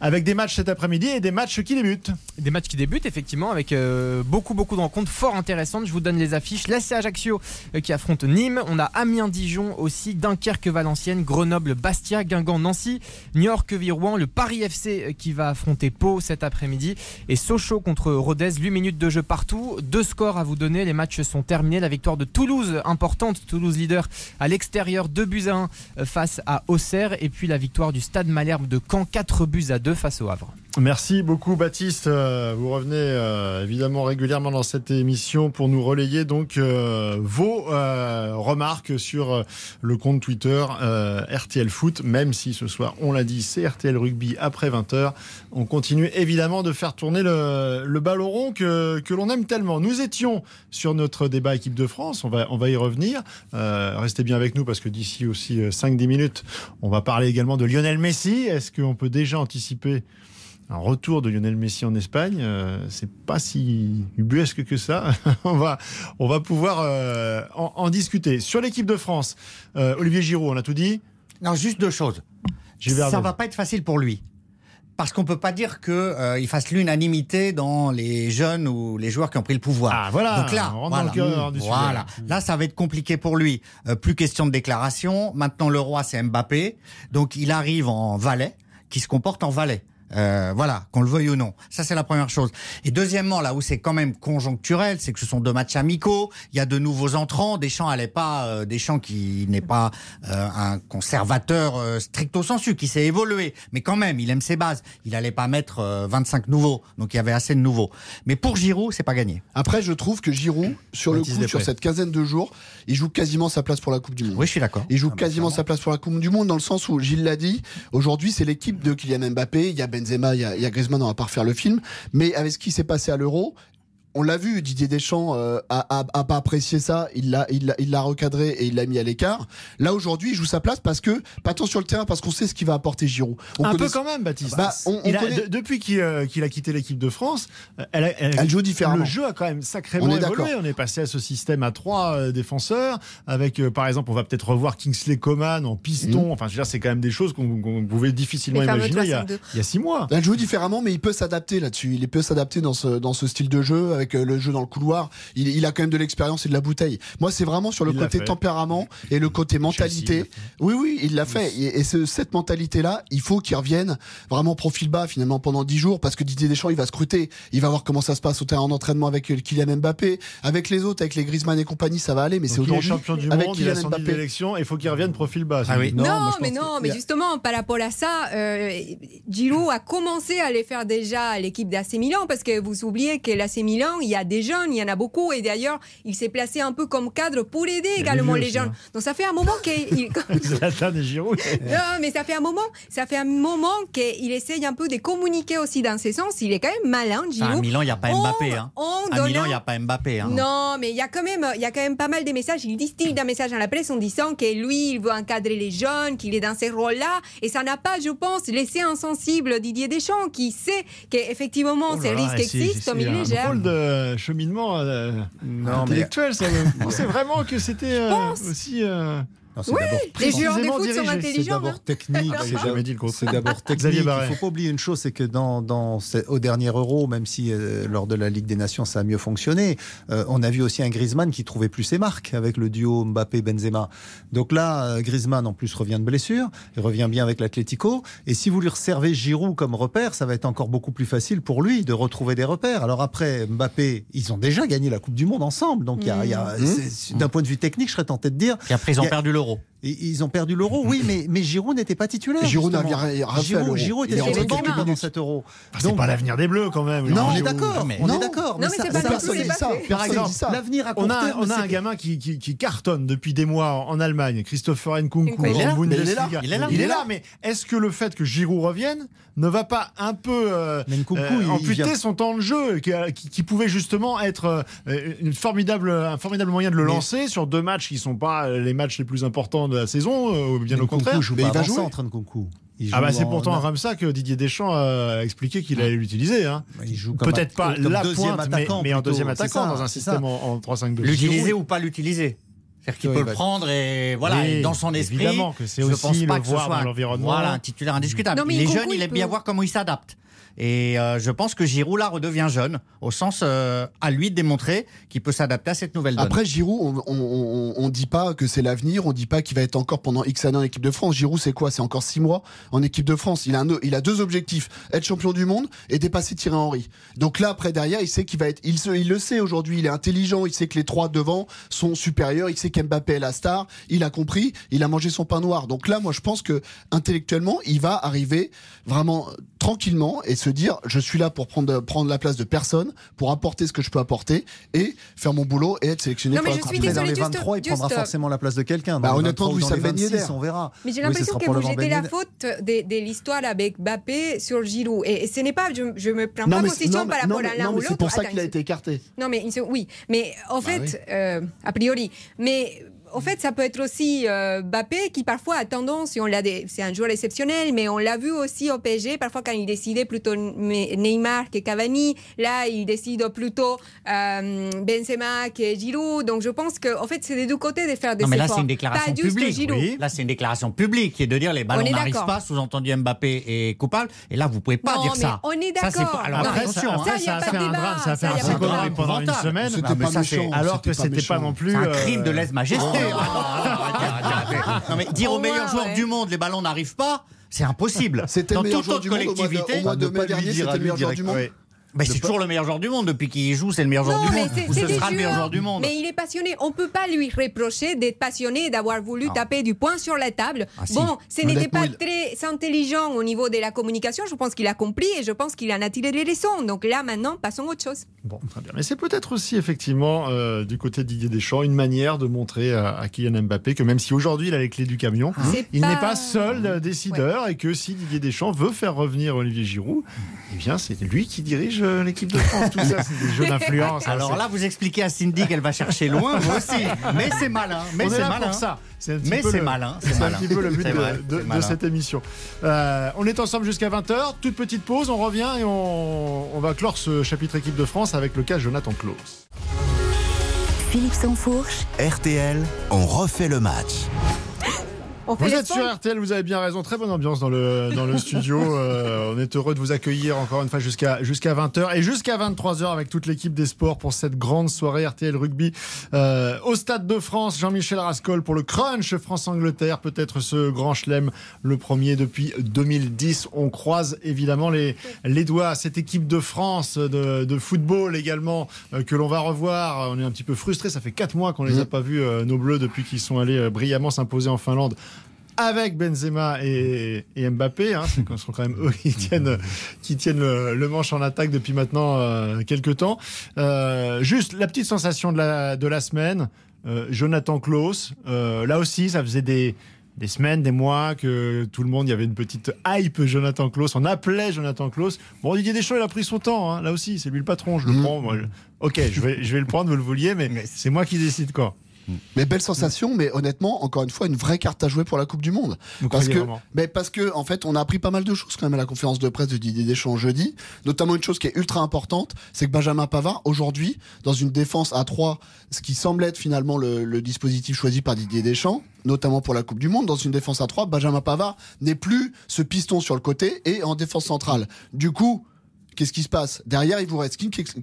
avec des matchs cet après-midi et des matchs qui débutent. Des matchs qui débutent effectivement avec euh, beaucoup beaucoup de rencontres fort intéressantes, je vous donne les affiches. L'A C Ajaccio euh, qui affronte Nîmes, on a Amiens-Dijon aussi, Dunkerque-Valenciennes, Grenoble-Bastia, Guingamp-Nancy, Niort-Queville-Rouen, le Paris F C qui va affronter Pau cet après-midi et Sochaux contre Rodez, huit minutes de jeu partout, deux scores à vous donner, les matchs sont terminés, la victoire de Toulouse importante, Toulouse leader à l'extérieur, deux buts à un face à Auxerre et puis la victoire du Stade Malherbe de Caen, quatre buts à deux face au Havre. Merci beaucoup Baptiste, vous revenez euh, évidemment régulièrement dans cette émission pour nous relayer donc euh, vos euh, remarques sur euh, le compte Twitter euh, R T L Foot, même si ce soir on l'a dit c'est R T L Rugby après vingt heures, on continue évidemment de faire tourner le, le ballon rond que, que l'on aime tellement. Nous étions sur notre débat équipe de France, on va, on va y revenir, euh, restez bien avec nous parce que d'ici aussi cinq à dix minutes on va parler également de Lionel Messi. Est-ce qu'on peut déjà anticiper un retour de Lionel Messi en Espagne? euh, c'est pas si ubuesque que ça. on, va, on va pouvoir euh, en, en discuter. Sur l'équipe de France, euh, Olivier Giroud, on a tout dit. Non, juste deux choses. Gilles Verdez. Ça va pas être facile pour lui. Parce qu'on peut pas dire que euh, il fasse l'unanimité dans les jeunes ou les joueurs qui ont pris le pouvoir. Ah voilà. Donc là, on rentre voilà, dans le cœur du sujet. Voilà. Là, ça va être compliqué pour lui. Euh, plus question de déclaration. Maintenant, le roi, c'est Mbappé. Donc, il arrive en valet, qui se comporte en valet. Euh, voilà, qu'on le veuille ou non. Ça, c'est la première chose. Et deuxièmement, là où c'est quand même conjoncturel, c'est que ce sont deux matchs amicaux. Il y a de nouveaux entrants. Deschamps allait pas, euh, Deschamps qui n'est pas euh, un conservateur euh, stricto sensu, qui s'est évolué. Mais quand même, il aime ses bases. Il allait pas mettre euh, vingt-cinq nouveaux. Donc il y avait assez de nouveaux. Mais pour Giroud, c'est pas gagné. Après, je trouve que Giroud, sur le coup, sur cette quinzaine de jours, il joue quasiment sa place pour la Coupe du Monde. Oui, je suis d'accord. Il joue ah, quasiment ben, sa place pour la Coupe du Monde dans le sens où Gilles l'a dit. Aujourd'hui, c'est l'équipe de Kylian Mbappé. Il y a Ben Benzema, il y a, il y a Griezmann, on va pas refaire le film, mais avec ce qui s'est passé à l'Euro, on l'a vu, Didier Deschamps euh, a, a, a pas apprécié ça, il l'a, il l'a, il l'a recadré et il l'a mis à l'écart. Là aujourd'hui, il joue sa place parce que pas tant sur le terrain, parce qu'on sait ce qu'il va apporter Giroud. On un connaît... peu quand même, Baptiste. Bah, on, on connaît... a, de, depuis qu'il, euh, qu'il a quitté l'équipe de France, elle, a, elle, elle joue différemment. Le jeu a quand même sacrément on évolué. D'accord. On est passé à ce système à trois euh, défenseurs, avec euh, par exemple, on va peut-être revoir Kingsley Coman en piston. Mmh. Enfin, je veux dire, c'est quand même des choses qu'on, qu'on pouvait difficilement imaginer il y, a, il y a six mois. Elle joue différemment, mais il peut s'adapter là-dessus. Il peut s'adapter dans ce, dans ce style de jeu. Avec le jeu dans le couloir, il, il a quand même de l'expérience et de la bouteille. Moi, c'est vraiment sur le il côté tempérament et le côté mentalité. Oui, oui, il l'a fait. Et, et ce, cette mentalité-là, il faut qu'il revienne vraiment profil bas finalement pendant dix jours parce que Didier Deschamps, il va scruter. Il va voir comment ça se passe au terrain d'entraînement avec Kylian Mbappé, avec les autres, avec les Griezmann et compagnie, ça va aller. Mais donc c'est aujourd'hui champion du avec monde, Kylian il a Mbappé. Élection, il faut qu'il revienne profil bas. Ah oui. Non, non mais non, que... mais justement, par rapport à ça, euh, Giroud a commencé à les faire déjà à l'équipe d'A C Milan parce que vous oubliez que l'A C Milan il y a des jeunes, il y en a beaucoup et d'ailleurs il s'est placé un peu comme cadre pour aider et également les jeunes. Donc ça fait un moment qu'il Zlatan et Giroud. Non, mais ça fait un moment, ça fait un moment qu'il essaye un peu de communiquer aussi dans ce sens. Il est quand même malin, Giroud. Enfin, à Milan, il n'y a pas Mbappé. On, hein. on à Milan, il n'y a pas Mbappé. Hein. Non, mais il y a quand même, il y a quand même pas mal de messages. Il distille d'un message à la presse en disant que lui, il veut encadrer les jeunes, qu'il est dans ces rôles-là et ça n'a pas, je pense, laissé insensible Didier Deschamps qui sait qu'effectivement oh là, ces risques existent, mais il les gère. De cheminement euh, non, intellectuel, mais... ça me... pensez vraiment que c'était euh, aussi. Euh... Non, oui, les joueurs de foot dirigé. Sont intelligents. C'est d'abord technique. J'ai jamais dit le contraire. C'est d'abord technique. Il ne faut pas oublier une chose, c'est que dans, dans au dernier Euro, même si euh, lors de la Ligue des Nations ça a mieux fonctionné, euh, on a vu aussi un Griezmann qui trouvait plus ses marques avec le duo Mbappé-Benzema. Donc là, euh, Griezmann en plus revient de blessure, il revient bien avec l'Atlético. Et si vous lui reservez Giroud comme repère, ça va être encore beaucoup plus facile pour lui de retrouver des repères. Alors après Mbappé, ils ont déjà gagné la Coupe du Monde ensemble. Donc y a, y a, mmh. d'un point de vue technique, je serais tenté de dire. Et après ils ont perdu le Ils ont perdu l'Euro, oui, mais, mais Giroud n'était pas titulaire. Giroud n'avait rien fait. Giroud, Giroud était sur le banc dans cet Euro. Enfin, c'est donc... pas l'avenir des Bleus quand même. Non, on est d'accord. Mais... On non. est d'accord. Non, mais, mais c'est ça, pas ça, c'est ça. Par exemple, l'avenir à court terme. On a un gamin qui, qui, qui cartonne depuis des mois en Allemagne, Christopher Nkunku, en Bundesliga. Il est là. Il est là. Mais est-ce que le fait que Giroud revienne ne va pas un peu amputer son temps de jeu, qui pouvait justement être un formidable moyen de le lancer sur deux matchs qui ne sont pas les matchs les plus importants de la saison, ou bien au contraire. Mais il va jouer en train de concours. Ah bah c'est pourtant en... à Ramsay que Didier Deschamps a expliqué qu'il allait l'utiliser. Hein. Il joue comme peut-être pas comme la pointe, mais, mais en deuxième attaquant ça, dans un système en, en trois cinq deux. L'utiliser ou pas l'utiliser. C'est-à-dire qu'il oui, peut bah, le prendre et voilà, oui, et dans son esprit. Évidemment que c'est je aussi pense le pas que voir ce soit dans l'environnement. Voilà, un titulaire indiscutable. Non, mais les jeunes, il aime bien voir comment ils s'adaptent. Et euh, je pense que Giroud là redevient jeune, au sens euh, à lui de démontrer qu'il peut s'adapter à cette nouvelle donne. Après Giroud, on ne dit pas que c'est l'avenir, on ne dit pas qu'il va être encore pendant X années en équipe de France. Giroud c'est quoi ? C'est encore six mois en équipe de France. Il a, un, il a deux objectifs, être champion du monde et dépasser Thierry Henry. Donc là après derrière, il sait qu'il va être, il, se, il le sait aujourd'hui, il est intelligent, il sait que les trois devant sont supérieurs, il sait qu'Mbappé est la star, il a compris, il a mangé son pain noir. Donc là moi je pense que intellectuellement, il va arriver vraiment tranquillement et se dire je suis là pour prendre, prendre la place de personne, pour apporter ce que je peux apporter et faire mon boulot et être sélectionné non, pour la Coupe du Monde. Dans les vingt-trois, il prendra forcément la place de quelqu'un. Bah, honnêtement, oui, ça va être Ben, on verra. Mais j'ai l'impression oui, que vous jetez la faute de, de l'histoire avec Mbappé sur Giroud. Et, et ce n'est pas, je, je me plains non, pas constamment par rapport à l'un ou l'autre. C'est pour ça qu'il a été écarté. Non, mais oui, mais en fait, a priori, mais. En fait, ça peut être aussi euh, Mbappé qui parfois a tendance, et on l'a dé... c'est un joueur exceptionnel, mais on l'a vu aussi au P S G, parfois quand il décidait plutôt Neymar que Cavani, là il décide plutôt euh, Benzema que Giroud. Donc je pense que en fait c'est des deux côtés de faire des efforts. Non mais là c'est une déclaration publique. Oui. Là c'est une déclaration publique qui est de dire les ballons n'arrivent pas, sous-entendu Mbappé est coupable. Et là vous pouvez pas non, dire mais ça. On est d'accord. Ça, c'est pas... Alors non, après ça, ça, ça, ça a fait un drame, ça a fait un scandale pendant une semaine. Alors que c'était pas non plus un crime de lèse-majesté. Non mais dire au meilleur joueur du monde les ballons n'arrivent pas, c'est impossible. C'était dans toute autre collectivité. Au mois de mai dernier, c'était le meilleur joueur du monde. Bah c'est pas... toujours le meilleur joueur du monde. Depuis qu'il joue, c'est le meilleur non, joueur du monde. C'est, Ou c'est ce sera le meilleur joueur du monde. Mais il est passionné. On ne peut pas lui reprocher d'être passionné et d'avoir voulu non. taper du poing sur la table. Ah, bon, si. ce n'était pas il... très intelligent au niveau de la communication. Je pense qu'il a compris et je pense qu'il en a tiré des leçons. Donc là, maintenant, passons à autre chose. Bon, très bien. Mais c'est peut-être aussi, effectivement, euh, du côté de Didier Deschamps, une manière de montrer à, à Kylian Mbappé que même si aujourd'hui il a les clés du camion, ah, hein, il pas... n'est pas seul décideur ouais. et que si Didier Deschamps veut faire revenir Olivier Giroud, eh bien, c'est lui qui dirige l'équipe de France, tout ça, c'est des jeux d'influence. Alors là, vous expliquez à Cindy qu'elle va chercher loin, moi aussi. Mais c'est malin. Mais On c'est malin ça. C'est mais c'est le, malin. C'est, c'est un petit peu le but de, de, de cette émission. Euh, on est ensemble jusqu'à vingt heures. Toute petite pause. On revient et on, on va clore ce chapitre équipe de France avec le cas Jonathan Clauss. Philippe Sanfourche. R T L, on refait le match. Vous êtes sur R T L, vous avez bien raison. Très bonne ambiance dans le, dans le studio. Euh, on est heureux de vous accueillir encore une fois jusqu'à, jusqu'à vingt heures et jusqu'à vingt-trois heures avec toute l'équipe des sports pour cette grande soirée R T L Rugby euh, au Stade de France. Jean-Michel Rascol pour le crunch France-Angleterre. Peut-être ce grand chelem, le premier depuis deux mille dix. On croise évidemment les, les doigts à cette équipe de France de, de football également euh, que l'on va revoir. On est un petit peu frustrés. Ça fait quatre mois qu'on ne les a pas vus, euh, nos Bleus, depuis qu'ils sont allés euh, brillamment s'imposer en Finlande. Avec Benzema et, et Mbappé, hein, ce sont quand même eux qui tiennent, qui tiennent le, le manche en attaque depuis maintenant euh, quelques temps. Euh, juste la petite sensation de la, de la semaine, euh, Jonathan Clauss, euh, là aussi ça faisait des... des semaines, des mois, que tout le monde, il y avait une petite hype Jonathan Clauss, on appelait Jonathan Clauss. Bon, Didier Deschamps, il a pris son temps, hein. Là aussi, c'est lui le patron, je le mmh. prends. Moi, je... Ok, je vais, je vais le prendre, vous le vouliez, mais c'est moi qui décide quoi. Mais belle sensation, mais honnêtement, encore une fois, une vraie carte à jouer pour la Coupe du Monde. Vous parce que, mais parce que, en fait, on a appris pas mal de choses quand même à la conférence de presse de Didier Deschamps jeudi. Notamment une chose qui est ultra importante, c'est que Benjamin Pavard, aujourd'hui, dans une défense à trois, ce qui semble être finalement le, le dispositif choisi par Didier Deschamps, notamment pour la Coupe du Monde, dans une défense à trois, Benjamin Pavard n'est plus ce piston sur le côté et en défense centrale. Du coup, qu'est-ce qui se passe ? Derrière, il vous reste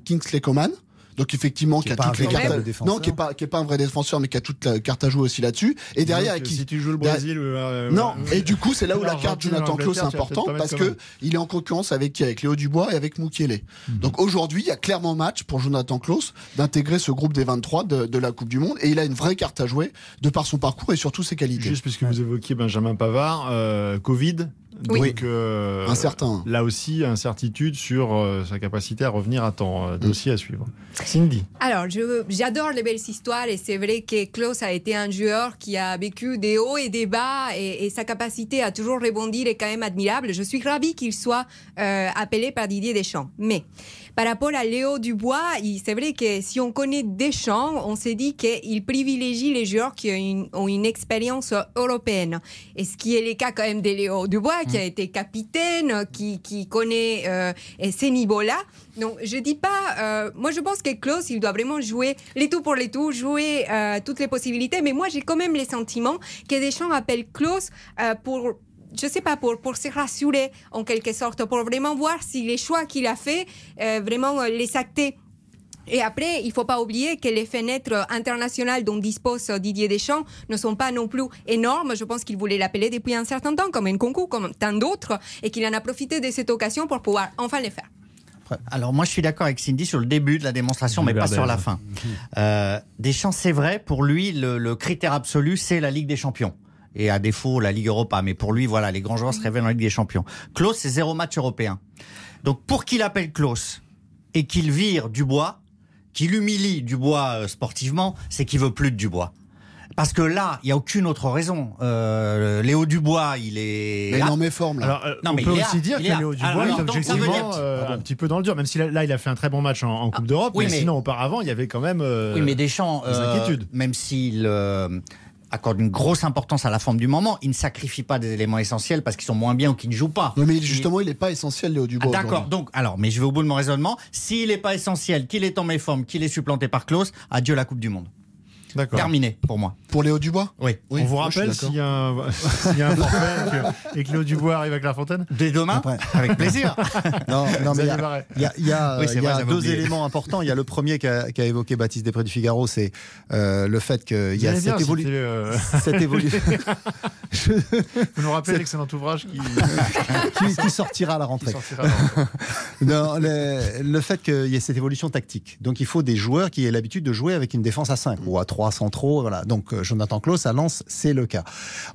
Kingsley Coman, Donc effectivement, qui a toutes les cartes. Non, qui est pas qui est pas un vrai défenseur, mais qui a toute la carte à jouer aussi là-dessus. Et derrière, donc, qui si tu joues le Brésil, euh, non. Euh, et du coup, c'est là où la carte Jonathan Clauss est importante parce que il est en concurrence avec avec Léo Dubois et avec Mukiele. Donc aujourd'hui, il y a clairement match pour Jonathan Clauss d'intégrer ce groupe des vingt-trois de, de la Coupe du Monde, et il a une vraie carte à jouer de par son parcours et surtout ses qualités. Juste puisque vous évoquiez Benjamin Pavard, euh, Covid. Oui. Donc, euh, incertain. Là aussi, incertitude sur euh, sa capacité à revenir à temps. Euh, dossier à suivre. Cindy. Alors, je, j'adore les belles histoires, et c'est vrai que Clauss a été un joueur qui a vécu des hauts et des bas, et, et sa capacité à toujours rebondir est quand même admirable. Je suis ravie qu'il soit euh, appelé par Didier Deschamps. Mais par rapport à Léo Dubois, c'est vrai que si on connaît Deschamps, on s'est dit qu'il privilégie les joueurs qui ont une, ont une expérience européenne. Et ce qui est le cas quand même de Léo Dubois, qui a été capitaine, qui, qui connaît euh, ces niveaux-là. Donc, je dis pas... Euh, moi, je pense que Clauss, il doit vraiment jouer les tout pour les tout, jouer euh, toutes les possibilités. Mais moi, j'ai quand même le sentiment que Deschamps appelle Clauss euh, pour... je ne sais pas, pour, pour se rassurer en quelque sorte, pour vraiment voir si les choix qu'il a faits, euh, vraiment les acter. Et après, il ne faut pas oublier que les fenêtres internationales dont dispose Didier Deschamps ne sont pas non plus énormes. Je pense qu'il voulait l'appeler depuis un certain temps, comme un concours, comme tant d'autres, et qu'il en a profité de cette occasion pour pouvoir enfin les faire. Alors moi je suis d'accord avec Cindy sur le début de la démonstration, mais pas sur la fin. Euh, Deschamps, c'est vrai, pour lui, le, le critère absolu, c'est la Ligue des Champions. Et à défaut, la Ligue Europa. Mais pour lui, voilà, les grands joueurs se révèlent en Ligue des Champions. Clauss, c'est zéro match européen. Donc, pour qu'il appelle Clauss et qu'il vire Dubois, qu'il humilie Dubois euh, sportivement, c'est qu'il veut plus de Dubois. Parce que là, il n'y a aucune autre raison. Euh, Léo Dubois, il est... Mais non, mais forme, là. Alors, euh, non, mais on peut aussi a, dire que Léo Dubois, alors, alors, est objectivement euh, ah bon. un petit peu dans le dur, même si là, là il a fait un très bon match en, en Coupe ah, d'Europe. Oui, mais, mais sinon, auparavant, il y avait quand même euh, oui, mais Deschamps, des inquiétudes. Euh, même s'il... Euh, accorde une grosse importance à la forme du moment, il ne sacrifie pas des éléments essentiels parce qu'ils sont moins bien ou qu'ils ne jouent pas. Non, mais justement, il n'est pas essentiel, Léo Dubois. Ah, d'accord, donc, alors, mais je vais au bout de mon raisonnement. S'il n'est pas essentiel, qu'il est en méforme, qu'il est supplanté par Clauss, adieu la Coupe du Monde. D'accord. Terminé pour moi. Pour Léo Dubois ? Oui. oui. On vous rappelle s'il y a un, s'il y a un problème que, et que Léo Dubois arrive avec Clairefontaine ? Dès demain ? Après. Avec plaisir. Non, non mais il y a, y a, oui, y a vrai, deux oublié. éléments importants. Il y a le premier qu'a, qu'a évoqué Baptiste Desprès du Figaro, c'est euh, le fait qu'il y a cette évolution. Euh... Cette évolution. Je... Vous nous rappelez l'excellent ouvrage qui... qui, qui sortira à la rentrée. À la rentrée. Non, le, le fait qu'il y ait cette évolution tactique. Donc il faut des joueurs qui aient l'habitude de jouer avec une défense à cinq ou à trois. trois centraux, voilà. Donc Jonathan Clauss à Lens, c'est le cas.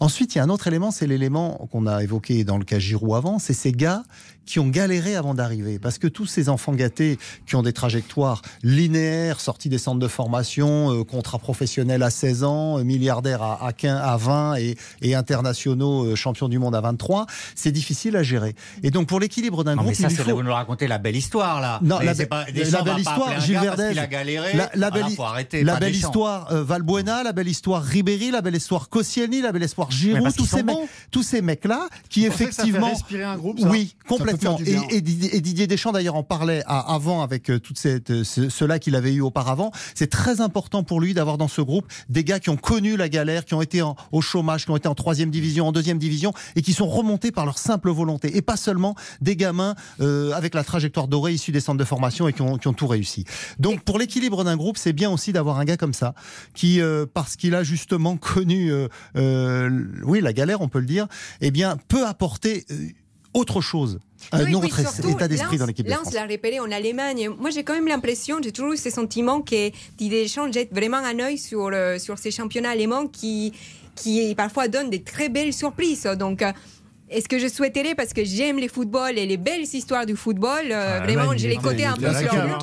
Ensuite, il y a un autre élément, c'est l'élément qu'on a évoqué dans le cas Giroud avant, c'est ces gars qui ont galéré avant d'arriver, parce que tous ces enfants gâtés qui ont des trajectoires linéaires, sortis des centres de formation, euh, contrats professionnels à seize ans, euh, milliardaires à, à, quinze, à vingt et, et internationaux euh, champions du monde à vingt-trois, c'est difficile à gérer. Et donc pour l'équilibre d'un non, groupe, mais ça, il c'est faut... vous nous raconter la belle histoire là. Non, mais la, c'est pas... la belle histoire, Gilles Verdez. La, la, la belle, voilà, arrêter, la belle histoire euh, Valbuena, la belle histoire Ribéry, la belle histoire Koscielny, la belle histoire Giroud, tous ces mecs, tous ces mecs là qui effectivement, ça fait respirer un groupe, ça. Oui, complètement. Et, et, et Didier Deschamps d'ailleurs en parlait à, avant avec euh, toutes ces, euh, ce, ceux-là qu'il avait eu auparavant. C'est très important pour lui d'avoir dans ce groupe des gars qui ont connu la galère, qui ont été en, au chômage, qui ont été en troisième division, en deuxième division, et qui sont remontés par leur simple volonté, et pas seulement des gamins euh, avec la trajectoire dorée issus des centres de formation et qui ont, qui ont tout réussi. Donc pour l'équilibre d'un groupe, c'est bien aussi d'avoir un gars comme ça qui, euh, parce qu'il a justement connu euh, euh, oui, la galère, on peut le dire, eh bien peut apporter euh, autre chose. Un oui, autre oui, surtout, état d'esprit Lens, dans l'équipe de France. Lens l'a repéré en Allemagne. Moi, j'ai quand même l'impression, j'ai toujours eu ce sentiment que Didier Deschamps jette vraiment un œil sur, euh, sur ces championnats allemands qui, qui parfois donnent des très belles surprises. Donc, euh, est-ce que je souhaiterais, parce que j'aime le football et les belles histoires du football, euh, ah, vraiment, j'ai les côtés un peu fleur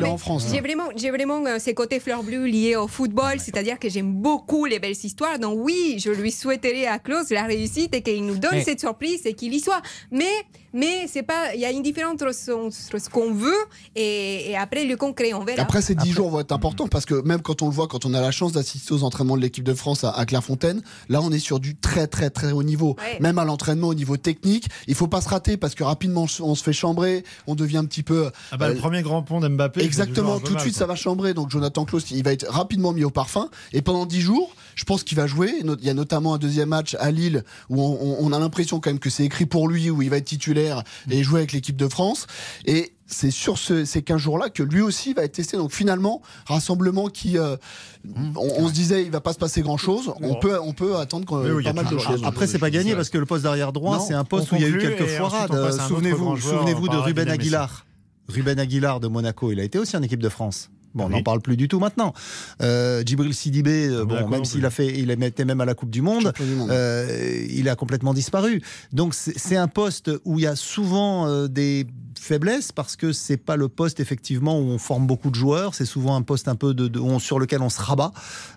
bleue. J'ai vraiment, j'ai vraiment euh, ces côtés fleur bleue liés au football, ah, c'est-à-dire que j'aime beaucoup les belles histoires. Donc oui, je lui souhaiterais à Clauss la réussite et qu'il nous donne mais... cette surprise et qu'il y soit. Mais mais c'est pas, il y a une différence entre ce qu'on veut et, et après le concret, on verra. Après ces dix après... jours vont être importants parce que même quand on le voit, quand on a la chance d'assister aux entraînements de l'équipe de France à, à Clairefontaine, là on est sur du très très très haut niveau, ouais. Même à l'entraînement au niveau technique, il faut pas se rater parce que rapidement on se fait chambrer, on devient un petit peu. Ah bah, euh, le premier grand pont d'Mbappé. Exactement, tout de suite quoi. Ça va chambrer. Donc Jonathan Clauss, il va être rapidement mis au parfum et pendant dix jours, je pense qu'il va jouer. Il y a notamment un deuxième match à Lille où on, on, on a l'impression quand même que c'est écrit pour lui, où il va être titulaire et jouer avec l'équipe de France. Et c'est sur ce, ces quinze jours-là que lui aussi va être testé. Donc finalement, rassemblement qui... Euh, on, on se disait, il ne va pas se passer grand-chose. On, oh. peut, on peut attendre qu'on, oui, pas mal de choses. Après, ce n'est pas gagné, parce que le poste d'arrière droit, non, c'est un poste où il y a eu quelques foirades. Euh, souvenez-vous, souvenez-vous de Ruben Aguilar. Ruben Aguilar de Monaco, il a été aussi en équipe de France. Bon, on n'en oui. parle plus du tout maintenant. Euh, Djibril Sidibé, euh, bon, même s'il a fait, il était même à la Coupe du Monde, euh, il a complètement disparu. Donc c'est, c'est un poste où il y a souvent euh, des faiblesses, parce que c'est pas le poste effectivement où on forme beaucoup de joueurs. C'est souvent un poste un peu de, de on, sur lequel on se rabat.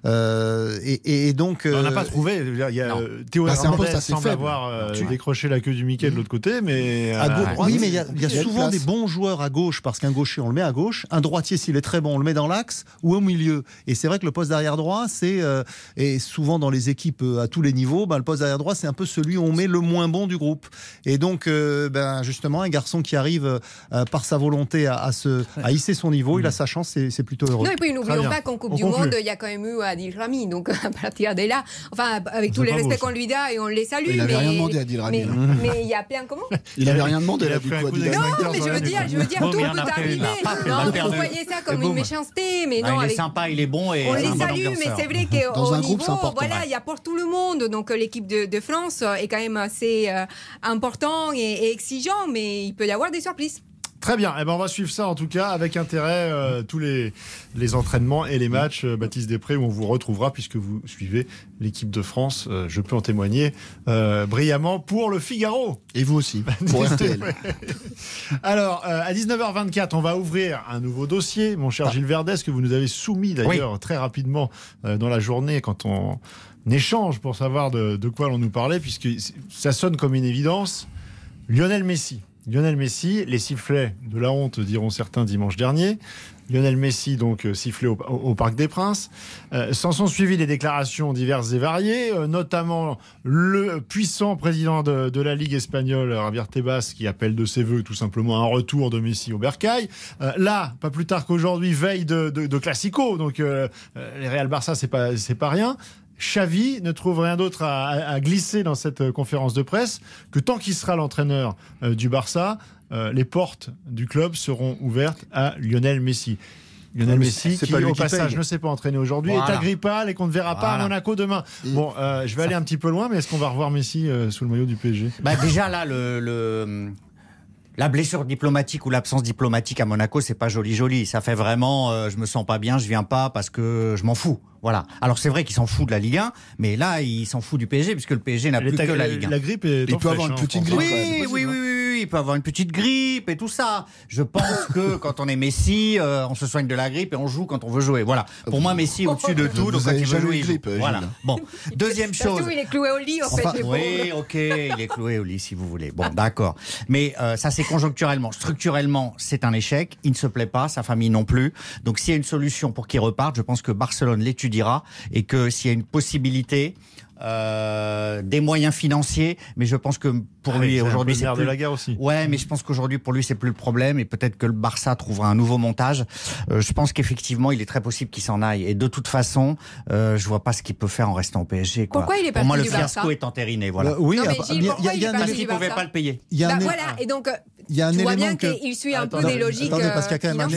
Euh, et, et donc euh, on n'a pas trouvé. Il y a Théo bah, Hernandez semble avoir euh, tu... décroché la queue du Mickey de l'autre côté, mais à gauche, oui, mais il y a, il y a souvent des bons joueurs à gauche, parce qu'un gaucher on le met à gauche, un droitier s'il est très bon on le met dans l'axe ou au milieu. Et c'est vrai que le poste d'arrière droit, c'est euh, et souvent dans les équipes euh, à tous les niveaux, ben, le poste d'arrière droit, c'est un peu celui où on met le moins bon du groupe. Et donc, euh, ben, justement, un garçon qui arrive euh, par sa volonté à, à, se, à hisser son niveau, il a sa chance, c'est, c'est plutôt heureux. Non, et puis n'oublions pas qu'en Coupe on du conclut. Monde, il y a quand même eu Adil Rami. Donc, à partir de là, enfin, avec tous les respects qu'on lui donne et on les salue. Il n'avait rien demandé à Adil Rami. Mais il y a plein comment Il n'avait rien demandé à Adil Rami. Non, mais je veux dire, je veux dire, tout peut arriver. Non, vous voyez ça comme une méchanceté, mais non. Ah, il est avec... sympa, il est bon et on les salue, bon, mais c'est vrai qu'au niveau, groupe, voilà, il y a pour tout le monde. Donc l'équipe de, de France est quand même assez euh, important et, et exigeant, mais il peut y avoir des surprises. Très bien, eh ben, on va suivre ça en tout cas avec intérêt, euh, tous les, les entraînements et les matchs, euh, Baptiste Desprez, où on vous retrouvera puisque vous suivez l'équipe de France, euh, je peux en témoigner euh, brillamment pour le Figaro. Et vous aussi, pour R T L. Alors, euh, à dix-neuf heures vingt-quatre, on va ouvrir un nouveau dossier, mon cher ah. Gilles Verdez, que vous nous avez soumis d'ailleurs oui. très rapidement euh, dans la journée quand on échange pour savoir de, de quoi l'on nous parlait, puisque ça sonne comme une évidence. Lionel Messi. Lionel Messi, les sifflets de la honte, diront certains dimanche dernier. Lionel Messi, donc, sifflé au, au Parc des Princes. Euh, s'en sont suivies des déclarations diverses et variées, euh, notamment le puissant président de, de la Ligue espagnole, Javier Tebas, qui appelle de ses voeux tout simplement un retour de Messi au bercail. Euh, là, pas plus tard qu'aujourd'hui, veille de, de, de Classico, donc euh, les Real Barça, c'est pas, c'est pas rien. Xavi ne trouve rien d'autre à, à, à glisser dans cette conférence de presse que tant qu'il sera l'entraîneur euh, du Barça, euh, les portes du club seront ouvertes à Lionel Messi. Lionel Messi, qui au passage ne s'est pas entraîné aujourd'hui, voilà. est agrippal et qu'on ne verra voilà. pas à Monaco demain. Bon, euh, je vais aller un petit peu loin, mais est-ce qu'on va revoir Messi euh, sous le maillot du P S G ? Bah déjà là, le... le... la blessure diplomatique ou l'absence diplomatique à Monaco, c'est pas joli joli. Ça fait vraiment, euh, je me sens pas bien, je viens pas parce que je m'en fous. Voilà. Alors c'est vrai qu'il s'en fout de la Ligue un, mais là il s'en fout du P S G puisque le P S G n'a plus que la Ligue un. La grippe est il peut avoir une petite grippe. Oui, oui, oui, oui, il peut avoir une petite grippe et tout ça. Je pense que quand on est Messi, euh, on se soigne de la grippe et on joue quand on veut jouer. Voilà. Pour moi, Messi au-dessus de tout, donc quand il veut jouer, il joue. Voilà. Bon. Deuxième chose. Il est cloué au lit en fait. Oui, ok, il est cloué au lit si vous voulez. Bon, d'accord. Mais euh, ça c'est conjoncturellement, structurellement, c'est un échec. Il ne se plaît pas, sa famille non plus. Donc, s'il y a une solution pour qu'il reparte, je pense que Barcelone l'étudiera et que s'il y a une possibilité, euh, des moyens financiers, mais je pense que pour ah lui c'est aujourd'hui c'est plus... de la guerre aussi. Ouais, mais je pense qu'aujourd'hui pour lui c'est plus le problème et peut-être que le Barça trouvera un nouveau montage. Euh, je pense qu'effectivement il est très possible qu'il s'en aille et de toute façon euh, je vois pas ce qu'il peut faire en restant au P S G. Quoi. Pourquoi il est pas pour moi le fiasco Barça est entériné. Voilà. Bah, oui. Non, mais Gilles, il y a, il y a un qui pouvait pas le payer. Il y a bah, un... voilà et donc il y a un élément bien que... qu'il suit un attends, peu des logiques. Attendez, parce qu'il y a quand même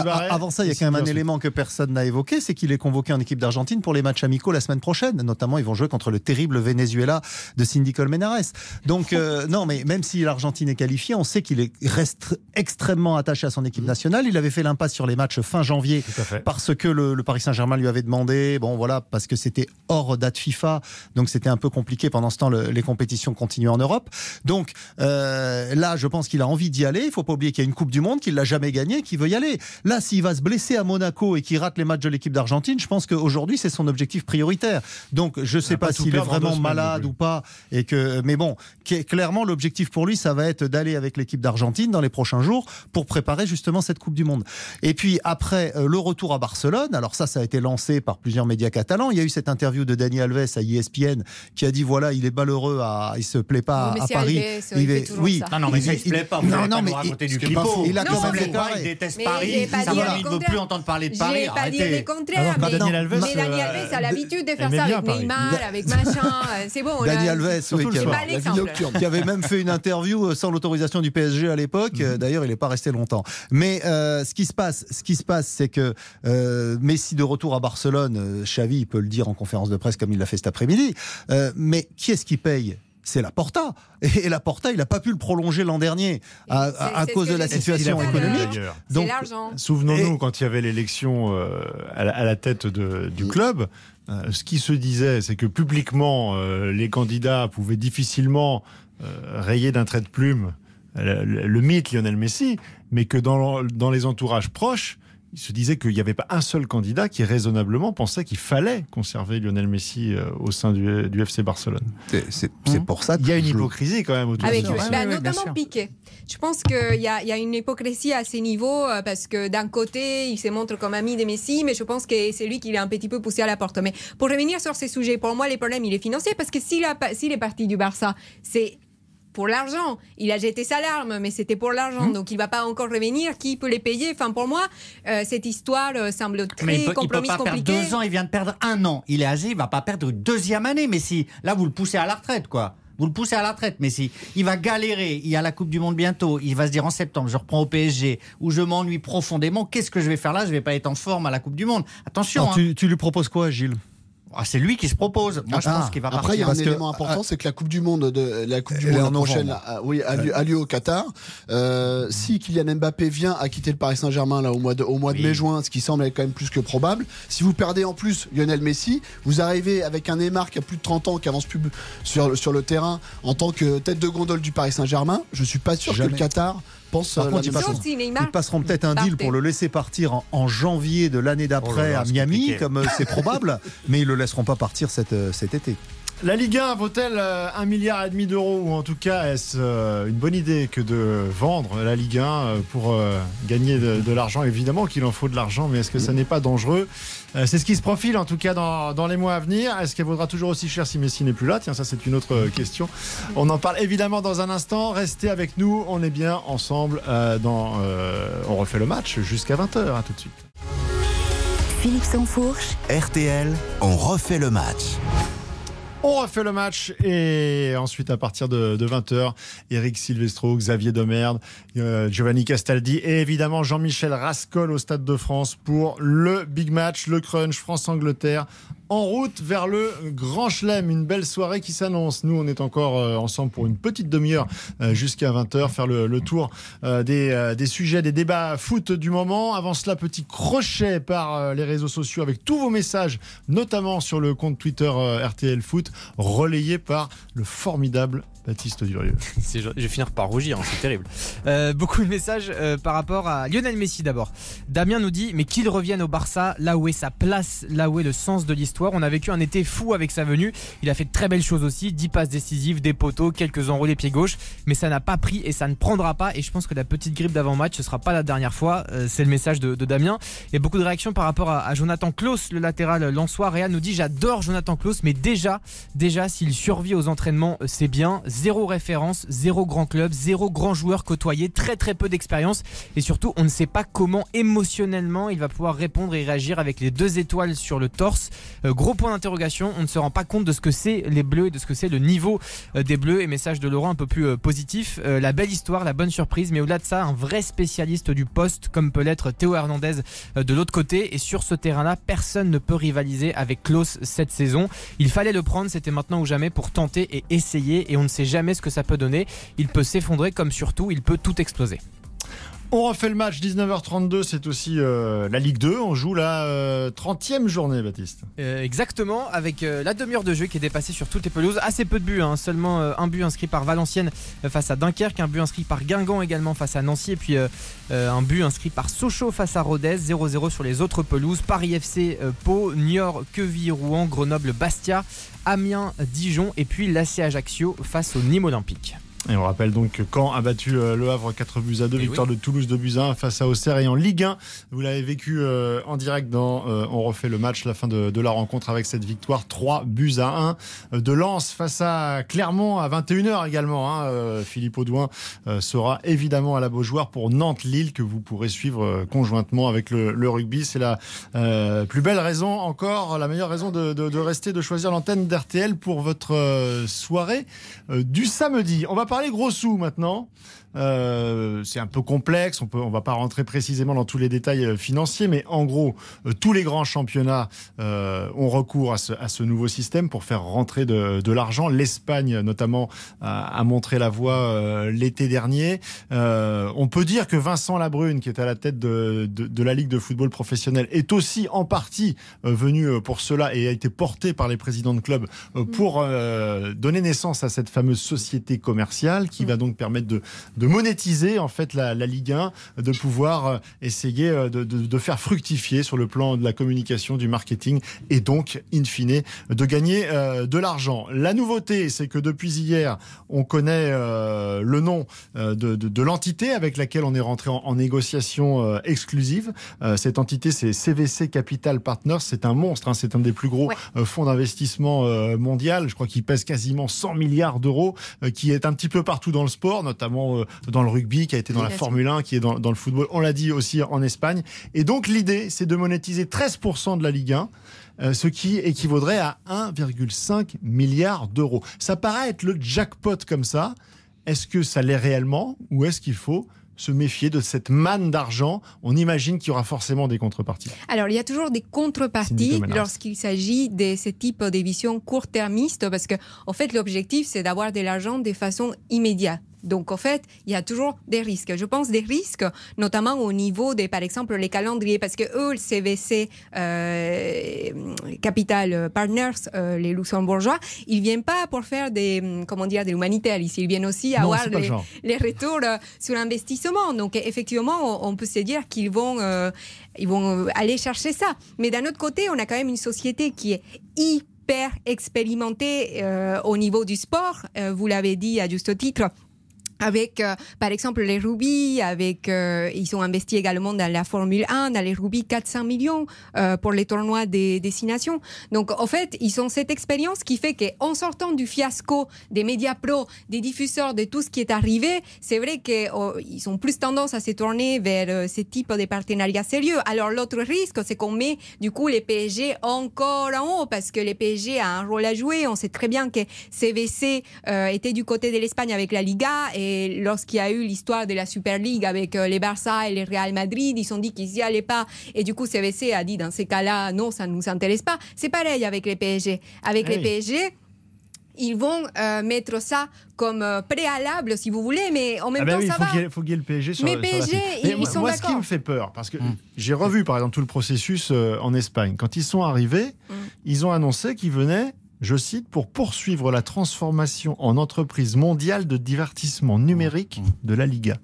un... Barret, avant ça il y a quand même un élément que personne n'a évoqué, c'est qu'il est convoqué en équipe d'Argentine pour les matchs amicaux la semaine prochaine. Notamment ils vont jouer contre le terrible Venezuela de Cindy Colmenares. Donc Euh, non, mais même si l'Argentine est qualifiée, on sait qu'il est, reste extrêmement attaché à son équipe nationale. Il avait fait l'impasse sur les matchs fin janvier parce que le, le Paris Saint-Germain lui avait demandé, bon voilà, parce que c'était hors date FIFA, donc c'était un peu compliqué pendant ce temps, le, les compétitions continuaient en Europe. Donc euh, là, je pense qu'il a envie d'y aller. Il ne faut pas oublier qu'il y a une Coupe du Monde qu'il n'a jamais gagnée, qu'il veut y aller. Là, s'il va se blesser à Monaco et qu'il rate les matchs de l'équipe d'Argentine, je pense qu'aujourd'hui, c'est son objectif prioritaire. Donc je ne sais pas, pas s'il est vraiment malade ou pas. Et que, mais bon, clairement, l'objectif pour lui, ça va être d'aller avec l'équipe d'Argentine dans les prochains jours pour préparer justement cette Coupe du Monde. Et puis après, le retour à Barcelone, alors ça, ça a été lancé par plusieurs médias catalans. Il y a eu cette interview de Dani Alves à E S P N qui a dit, voilà, il est malheureux, à... il se plaît pas oui, à Paris. Arrivé, il est... Oui, ça. Non, non, mais il, ça, il se plaît il... pas. Vous non, non, pas mais il, du pipeau. Il a quand même déclaré. Il déteste mais Paris. Ça voilà, il ne veut plus entendre parler de Paris. J'ai pas dit le contraire. Mais Dani Alves a l'habitude de faire ça avec Neymar, avec machin. C'est bon. Dani Alves, oui, qui avait même fait une interview sans l'autorisation du P S G à l'époque. D'ailleurs, il n'est pas resté longtemps. Mais ce qui se passe, ce qui se passe, c'est que Messi de retour à Barcelone, Xavi, il peut le dire en conférence de presse comme il l'a fait cet après-midi. Mais qui est-ce qui paye ? C'est la Porta. Et la Porta, il n'a pas pu le prolonger l'an dernier à, c'est, à, à c'est cause de la situation économique. Donc, c'est l'argent. Souvenons-nous, et... quand il y avait l'élection à la, à la tête de, du club, ce qui se disait, c'est que publiquement, les candidats pouvaient difficilement rayer d'un trait de plume le, le mythe Lionel Messi, mais que dans, dans les entourages proches, il se disait qu'il n'y avait pas un seul candidat qui raisonnablement pensait qu'il fallait conserver Lionel Messi au sein du, du F C Barcelone. C'est, c'est, c'est pour ça qu'il y a une hypocrisie quand même autour de ça. Bah, bah, oui, notamment Piqué. Je pense qu'il y, y a une hypocrisie à ces niveaux parce que d'un côté, il se montre comme ami de Messi, mais je pense que c'est lui qui l'a un petit peu poussé à la porte. Mais pour revenir sur ces sujets, pour moi, les problèmes, il est financier parce que s'il, a, s'il est parti du Barça, c'est... pour l'argent. Il a jeté sa larme, mais c'était pour l'argent. Mmh. Donc, il ne va pas encore revenir. Qui peut les payer ? Enfin, pour moi, euh, cette histoire euh, semble très compromise, compliquée. Il ne peut pas compliquée. perdre deux ans. Il vient de perdre un an. Il est âgé, il ne va pas perdre une deuxième année. Mais si, là, vous le poussez à la retraite, quoi. Vous le poussez à la retraite, Messi. Il va galérer. Il y a la Coupe du Monde bientôt. Il va se dire en septembre, je reprends au P S G où je m'ennuie profondément. Qu'est-ce que je vais faire là ? Je ne vais pas être en forme à la Coupe du Monde. Attention. Non, hein. tu, tu lui proposes quoi, Gilles ? Ah, c'est lui qui se propose. Moi, je ah, pense qu'il va partir. Après, il y a un élément que, important, ah, c'est que la Coupe du Monde, de, la coupe du monde prochaine, a, oui, a, lieu, a lieu au Qatar. Euh, si Kylian Mbappé vient à quitter le Paris Saint-Germain là au mois de, au mois oui. de mai-juin, ce qui semble être quand même plus que probable. Si vous perdez en plus Lionel Messi, vous arrivez avec un Neymar qui a plus de trente ans, qui avance plus sur sur le terrain en tant que tête de gondole du Paris Saint-Germain. Je suis pas sûr Jamais. que le Qatar. Par contre, ils passeront, ils passeront peut-être un deal pour le laisser partir en, en janvier de l'année d'après oh là, à Miami, compliqué. comme c'est probable, mais ils ne le laisseront pas partir cet, cet été. La Ligue un vaut-elle un milliard et demi d'euros, ou en tout cas est-ce une bonne idée que de vendre la Ligue un pour gagner de, de l'argent ? Évidemment qu'il en faut de l'argent, mais est-ce que ça n'est pas dangereux ? C'est ce qui se profile en tout cas dans, dans les mois à venir. Est-ce qu'elle vaudra toujours aussi cher si Messi n'est plus là ? Tiens, ça c'est une autre question. On en parle évidemment dans un instant. Restez avec nous, on est bien ensemble dans euh, On refait le match jusqu'à vingt heures. À tout de suite. Philippe Sanfourche, R T L, on refait le match. On refait le match et ensuite à partir de, de vingt heures, Eric Silvestro, Xavier Domergue, euh, Giovanni Castaldi et évidemment Jean-Michel Rascol au Stade de France pour le big match, le crunch France-Angleterre en route vers le Grand Chelem. Une belle soirée qui s'annonce. Nous, on est encore euh, ensemble pour une petite demi-heure euh, jusqu'à vingt heures, faire le, le tour euh, des, euh, des sujets, des débats foot du moment. Avant cela, petit crochet par euh, les réseaux sociaux avec tous vos messages, notamment sur le compte Twitter euh, R T L Foot, relayé par le formidable Baptiste Desprès. Je vais finir par rougir, hein, c'est terrible. Euh, beaucoup de messages euh, par rapport à Lionel Messi d'abord. Damien nous dit, mais qu'il revienne au Barça, là où est sa place, là où est le sens de l'histoire. On a vécu un été fou avec sa venue. Il a fait de très belles choses aussi, dix passes décisives, des poteaux, quelques enroulés pied gauche, mais ça n'a pas pris et ça ne prendra pas. Et je pense que la petite grippe d'avant-match, ce sera pas la dernière fois. Euh, c'est le message de, de Damien. Et beaucoup de réactions par rapport à, à Jonathan Clauss, le latéral lensois. Réal nous dit, j'adore Jonathan Clauss, mais déjà, déjà, s'il survit aux entraînements, c'est bien. Zéro référence, zéro grand club, zéro grand joueur côtoyé, très très peu d'expérience et surtout on ne sait pas comment émotionnellement il va pouvoir répondre et réagir avec les deux étoiles sur le torse. Euh, gros point d'interrogation, on ne se rend pas compte de ce que c'est les Bleus et de ce que c'est le niveau euh, des Bleus. Et message de Laurent un peu plus euh, positif, euh, la belle histoire, la bonne surprise, mais au-delà de ça, un vrai spécialiste du poste comme peut l'être Théo Hernandez euh, de l'autre côté. Et sur ce terrain-là, personne ne peut rivaliser avec Clauss cette saison. Il fallait le prendre, c'était maintenant ou jamais pour tenter et essayer et on ne sait jamais ce que ça peut donner. Il peut s'effondrer comme surtout il peut tout exploser. On refait le match, dix-neuf heures trente-deux, c'est aussi euh, la Ligue deux, on joue la euh, trentième journée, Baptiste. Euh, exactement, avec euh, la demi-heure de jeu qui est dépassée sur toutes les pelouses, assez peu de buts, hein. Seulement euh, un but inscrit par Valenciennes euh, face à Dunkerque, un but inscrit par Guingamp également face à Nancy, et puis euh, euh, un but inscrit par Sochaux face à Rodez, zéro zéro sur les autres pelouses, Paris F C, euh, Pau, Niort, Queville, Rouen, Grenoble, Bastia, Amiens, Dijon, et puis l'A C Ajaccio face au Nîmes Olympique. Et on rappelle donc que Caen a battu Le Havre quatre buts à deux, victoire oui. de Toulouse deux buts à un face à Auxerre. Et en Ligue un, vous l'avez vécu en direct dans On refait le match, la fin de, de la rencontre avec cette victoire trois buts à un de Lens face à Clermont à vingt et une heures également. Hein. Philippe Audouin sera évidemment à la Beaujoire pour Nantes-Lille que vous pourrez suivre conjointement avec le, le rugby. C'est la euh, plus belle raison encore, la meilleure raison de, de, de rester, de choisir l'antenne d'R T L pour votre euh, soirée euh, du samedi. On va parler gros sous maintenant. Euh, c'est un peu complexe, on peut, on va pas rentrer précisément dans tous les détails financiers, mais en gros, euh, tous les grands championnats euh, ont recours à ce, à ce nouveau système pour faire rentrer de, de l'argent. L'Espagne, notamment, a, a montré la voie euh, l'été dernier. Euh, on peut dire que Vincent Labrune, qui est à la tête de, de, de la Ligue de football professionnel, est aussi en partie euh, venu pour cela et a été porté par les présidents de clubs euh, pour euh, donner naissance à cette fameuse société commerciale qui va donc permettre de, de de monétiser en fait la, la Ligue un, de pouvoir essayer de, de, de faire fructifier sur le plan de la communication, du marketing et donc in fine de gagner euh, de l'argent. La nouveauté, c'est que depuis hier on connaît euh, le nom euh, de, de, de l'entité avec laquelle on est rentré en, en négociation euh, exclusive. Euh, cette entité, c'est C V C Capital Partners. C'est un monstre, hein, c'est un des plus gros ouais. euh, fonds d'investissement euh, mondial. Je crois qu'il pèse quasiment cent milliards d'euros, euh, qui est un petit peu partout dans le sport, notamment euh, dans le rugby, qui a été dans la Formule un, qui est dans, dans le football, on l'a dit aussi en Espagne. Et donc l'idée, c'est de monétiser treize pour cent de la Ligue un, euh, ce qui équivaudrait à un virgule cinq milliard d'euros. Ça paraît être le jackpot comme ça. Est-ce que ça l'est réellement, ou est-ce qu'il faut se méfier de cette manne d'argent? On imagine qu'il y aura forcément des contreparties. Alors, il y a toujours des contreparties lorsqu'il s'agit de ce type de vision court-termiste, parce que, en fait, l'objectif, c'est d'avoir de l'argent de façon immédiate. Donc, en fait, il y a toujours des risques. Je pense des risques, notamment au niveau des, par exemple, les calendriers, parce que eux, le C V C euh, Capital Partners, euh, les Luxembourgeois, ils viennent pas pour faire des, comment dire, des humanitaires ici. Ils viennent aussi non, avoir les, le les retours sur investissement. Donc, effectivement, on peut se dire qu'ils vont, euh, ils vont aller chercher ça. Mais d'un autre côté, on a quand même une société qui est hyper expérimentée euh, au niveau du sport. Euh, vous l'avez dit à juste titre. Avec, euh, par exemple, les rugby, avec, euh, ils ont investi également dans la Formule un, dans les rugby, quatre cents millions euh, pour les tournois des destinations. Donc, en fait, ils ont cette expérience qui fait qu'en sortant du fiasco des Mediapro, des diffuseurs, de tout ce qui est arrivé, c'est vrai qu'ils oh, ont plus tendance à se tourner vers euh, ce type de partenariats sérieux. Alors, l'autre risque, c'est qu'on met, du coup, les P S G encore en haut, parce que les P S G a un rôle à jouer. On sait très bien que C V C euh, était du côté de l'Espagne avec la Liga, et Et lorsqu'il y a eu l'histoire de la Super League avec les Barça et les Real Madrid, ils ont dit qu'ils n'y allaient pas. Et du coup, C V C a dit, dans ces cas-là, non, ça ne nous intéresse pas. C'est pareil avec les P S G. Avec hey. les P S G, ils vont euh, mettre ça comme préalable, si vous voulez, mais en même ah bah temps, oui, ça va. Il faut qu'il y ait le P S G sur, mais P S G, sur la... mais ils, moi, sont moi, d'accord. Moi, ce qui me fait peur, parce que mmh. j'ai revu, par exemple, tout le processus euh, en Espagne. Quand ils sont arrivés, mmh. ils ont annoncé qu'ils venaient, je cite, pour poursuivre la transformation en entreprise mondiale de divertissement numérique de la Liga.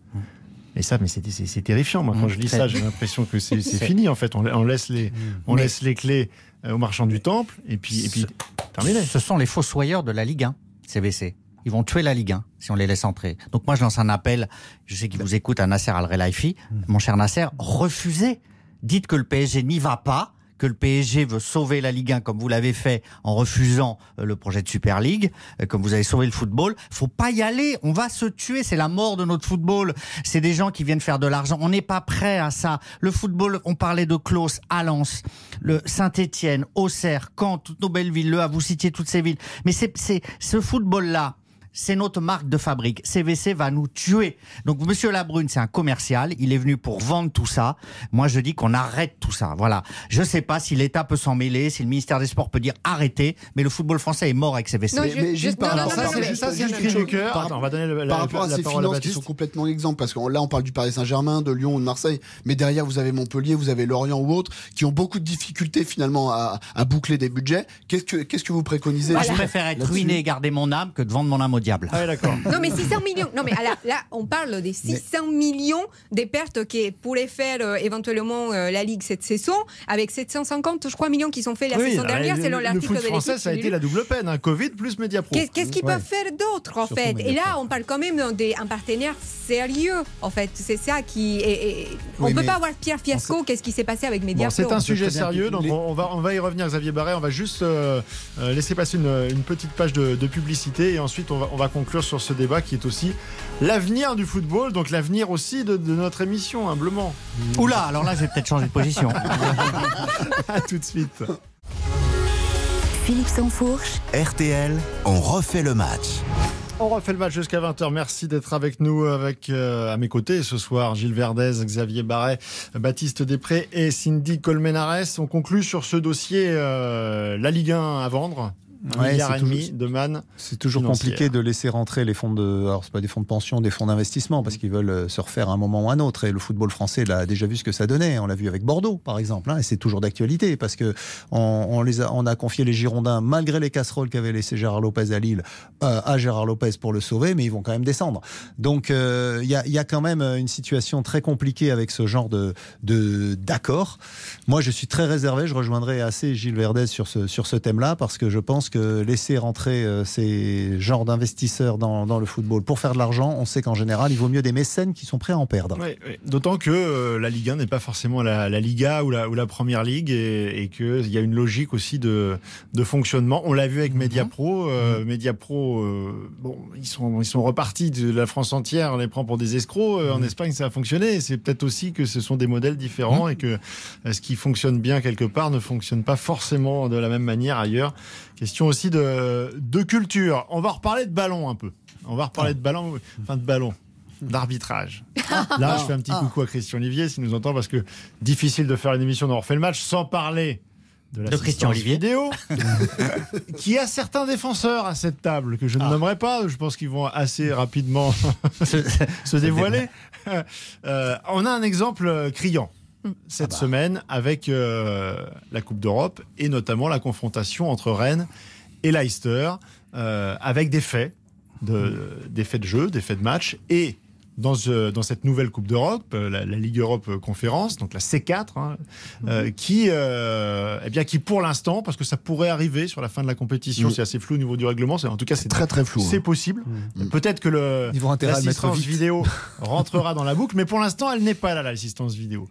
Et ça, mais c'est, c'est, c'est terrifiant. Moi, quand je lis ça, j'ai l'impression que c'est, c'est fini. En fait, on, on, laisse, les, on laisse les clés aux marchands du temple et puis, et puis terminé. Ce sont les fossoyeurs de la Ligue un, C V C. Ils vont tuer la Ligue un si on les laisse entrer. Donc moi, je lance un appel. Je sais qu'il vous écoute, à Nasser Al-Relaifi. Mon cher Nasser, refusez. Dites que le P S G n'y va pas, que le P S G veut sauver la Ligue un comme vous l'avez fait en refusant le projet de Super League, comme vous avez sauvé le football. Faut pas y aller, on va se tuer, c'est la mort de notre football. C'est des gens qui viennent faire de l'argent, on n'est pas prêt à ça. Le football, on parlait de Clauss, à Lens, le Saint-Étienne, Auxerre, Caen, toutes nos belles villes, Le Havre, vous citiez toutes ces villes. Mais c'est, c'est ce football-là, c'est notre marque de fabrique. C V C va nous tuer. Donc, monsieur Labrune, c'est un commercial. Il est venu pour vendre tout ça. Moi, je dis qu'on arrête tout ça. Voilà. Je sais pas si l'État peut s'en mêler, si le ministère des Sports peut dire arrêtez, mais le football français est mort avec C V C. Non, mais, mais juste par rapport à ces finances qui sont complètement exemples, parce que là, on parle du Paris Saint-Germain, de Lyon ou de Marseille, mais derrière, vous avez Montpellier, vous avez Lorient ou autres, qui ont beaucoup de difficultés, finalement, à, à boucler des budgets. Qu'est-ce que, qu'est-ce que vous préconisez? Moi, voilà. Je préfère être ruiné et garder mon âme que de vendre mon âme au diable. diable. Ah, d'accord. Non, mais six cents millions. Non, mais là, là on parle des six cents millions des pertes qui pourraient faire euh, éventuellement euh, la Ligue cette saison, avec sept cent cinquante, je crois, millions qui sont faits la oui, saison dernière, le, selon le l'article de l'équipe. Le foot français, ça a été la double peine, hein, Covid plus Mediapro. Qu'est, qu'est-ce qu'ils ouais. peuvent faire d'autre, en Surtout fait Mediapro. Et là, on parle quand même d'un partenaire sérieux, en fait. C'est ça qui. Est, est... On ne oui, peut pas avoir Pierre Fiasco, sait... qu'est-ce qui s'est passé avec Mediapro. Bon, c'est un sujet sérieux, donc on va, on va y revenir, Xavier Barret. On va juste euh, laisser passer une, une petite page de, de publicité et ensuite on va, on va conclure sur ce débat qui est aussi l'avenir du football, donc l'avenir aussi de, de notre émission, humblement. Oula, alors là, j'ai peut-être changé de position. À tout de suite. Philippe Sanfourche. R T L, on refait le match. On refait le match jusqu'à vingt heures. Merci d'être avec nous, avec euh, à mes côtés ce soir, Gilles Verdez, Xavier Barret, Baptiste Desprès et Cindy Colmenares. On conclut sur ce dossier euh, la Ligue un à vendre. Ouais, c'est, toujours, de man c'est toujours compliqué de laisser rentrer les fonds de, alors c'est pas des fonds de pension, des fonds d'investissement, parce qu'ils veulent se refaire à un moment ou à un autre. Et le football français l'a déjà vu ce que ça donnait. On l'a vu avec Bordeaux, par exemple, hein, et c'est toujours d'actualité parce que on, on les a, on a confié les Girondins, malgré les casseroles qu'avait laissé Gérard Lopez à Lille, euh, à Gérard Lopez pour le sauver, mais ils vont quand même descendre. Donc il euh, y, y a quand même une situation très compliquée avec ce genre de, de d'accord. Moi, je suis très réservé. Je rejoindrai assez Gilles Verdez sur ce sur ce thème-là parce que je pense que laisser rentrer euh, ces genres d'investisseurs dans, dans le football pour faire de l'argent, on sait qu'en général, il vaut mieux des mécènes qui sont prêts à en perdre. Oui, oui. D'autant que euh, la Ligue un n'est pas forcément la, la Liga ou la, ou la Première Ligue et, et qu'il y a une logique aussi de, de fonctionnement. On l'a vu avec Mediapro. Euh, Mediapro, euh, bon, ils sont, ils sont repartis de la France entière, on les prend pour des escrocs. Euh, en Espagne, ça a fonctionné. C'est peut-être aussi que ce sont des modèles différents et que ce qui fonctionne bien quelque part ne fonctionne pas forcément de la même manière ailleurs. Question aussi de, de culture. On va reparler de ballon un peu. On va reparler de ballon, enfin de ballon, d'arbitrage. Là, je fais un petit coucou à Christian Olivier, s'il nous entend, parce que difficile de faire une émission d'On refait le match sans parler de, de Christian Olivier vidéo, qui a certains défenseurs à cette table que je ne ah. nommerai pas. Je pense qu'ils vont assez rapidement se, se dévoiler. Euh, on a un exemple criant. Cette ah bah. semaine avec euh, la Coupe d'Europe et notamment la confrontation entre Rennes et Leicester euh, avec des faits de, des faits de jeu, des faits de match et dans, euh, dans cette nouvelle Coupe d'Europe la, la Ligue Europe Conférence, donc la C quatre hein, euh, qui, euh, eh bien, qui pour l'instant, parce que ça pourrait arriver sur la fin de la compétition, oui. c'est assez flou au niveau du règlement, c'est, en tout cas c'est très très flou, c'est hein. possible oui. peut-être que le, l'assistance vidéo rentrera dans la boucle, mais pour l'instant elle n'est pas là, l'assistance vidéo.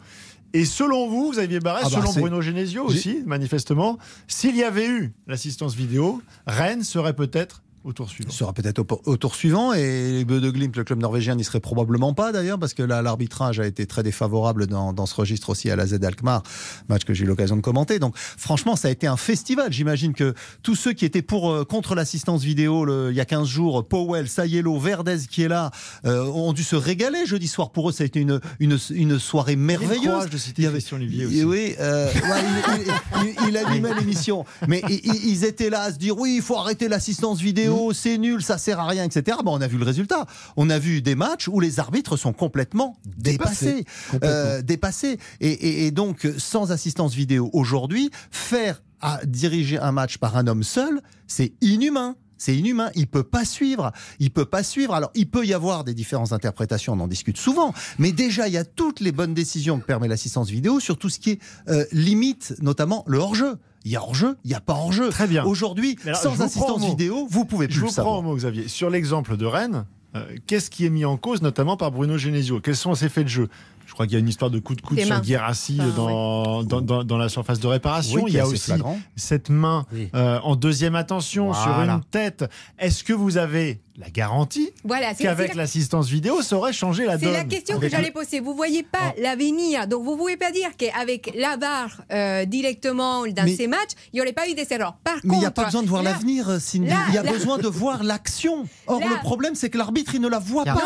Et selon vous, Xavier Barret, ah bah selon c'est... Bruno Genesio aussi, J'ai... manifestement, s'il y avait eu l'assistance vidéo, Rennes serait peut-être au tour suivant. Sera peut-être au, au tour suivant et Bode Glimt, le club norvégien, n'y serait probablement pas d'ailleurs parce que là, l'arbitrage a été très défavorable dans, dans ce registre aussi à l'A Z Alkmaar, match que j'ai eu l'occasion de commenter. Donc franchement, ça a été un festival. J'imagine que tous ceux qui étaient pour euh, contre l'assistance vidéo le, il y a quinze jours, Powell, Sayello, Verdez qui est là, euh, ont dû se régaler jeudi soir. Pour eux, ça a été une une, une soirée merveilleuse. Il courage de citer il y avait Christian Olivier aussi. Oui, euh, ouais, il, il, il, il animait l'émission, mais il, il, ils étaient là à se dire oui, il faut arrêter l'assistance vidéo. C'est nul, ça sert à rien, et cetera. Ben, on a vu le résultat. On a vu des matchs où les arbitres sont complètement dépassés. Complètement. Euh, dépassés. Et, et, et donc, sans assistance vidéo aujourd'hui, faire à diriger un match par un homme seul, c'est inhumain. C'est inhumain, il peut pas suivre, il peut pas suivre. Alors il peut y avoir des différences d'interprétation, on en discute souvent, mais déjà il y a toutes les bonnes décisions que permet l'assistance vidéo sur tout ce qui est euh, limite, notamment le hors-jeu. Il y a hors-jeu, il y a pas hors-jeu. Très bien. Aujourd'hui, alors, sans assistance vidéo, vous pouvez plus le savoir. Je vous prends au mot, Xavier. Sur l'exemple de Rennes, euh, qu'est-ce qui est mis en cause, notamment par Bruno Genesio ? Quels sont ses faits de jeu ? Je crois qu'il y a une histoire de coup de coude sur Guérassi enfin, dans, oui. dans, dans, dans la surface de réparation. Oui, il y a aussi flagrant. Cette main oui. euh, en deuxième attention voilà. sur une tête. Est-ce que vous avez la garantie voilà, c'est, qu'avec c'est la... l'assistance vidéo, ça aurait changé la c'est donne ? C'est la question avec que j'allais poser. Vous ne voyez pas oh. l'avenir. Donc vous ne pouvez pas dire qu'avec la V A R euh, directement dans mais, ces matchs, il n'y aurait pas eu des erreurs. Par mais contre, il n'y a pas besoin de voir là, l'avenir, Cindy. Là, il y a là, besoin de voir l'action. Or là, le problème, c'est que l'arbitre, il ne la voit pas.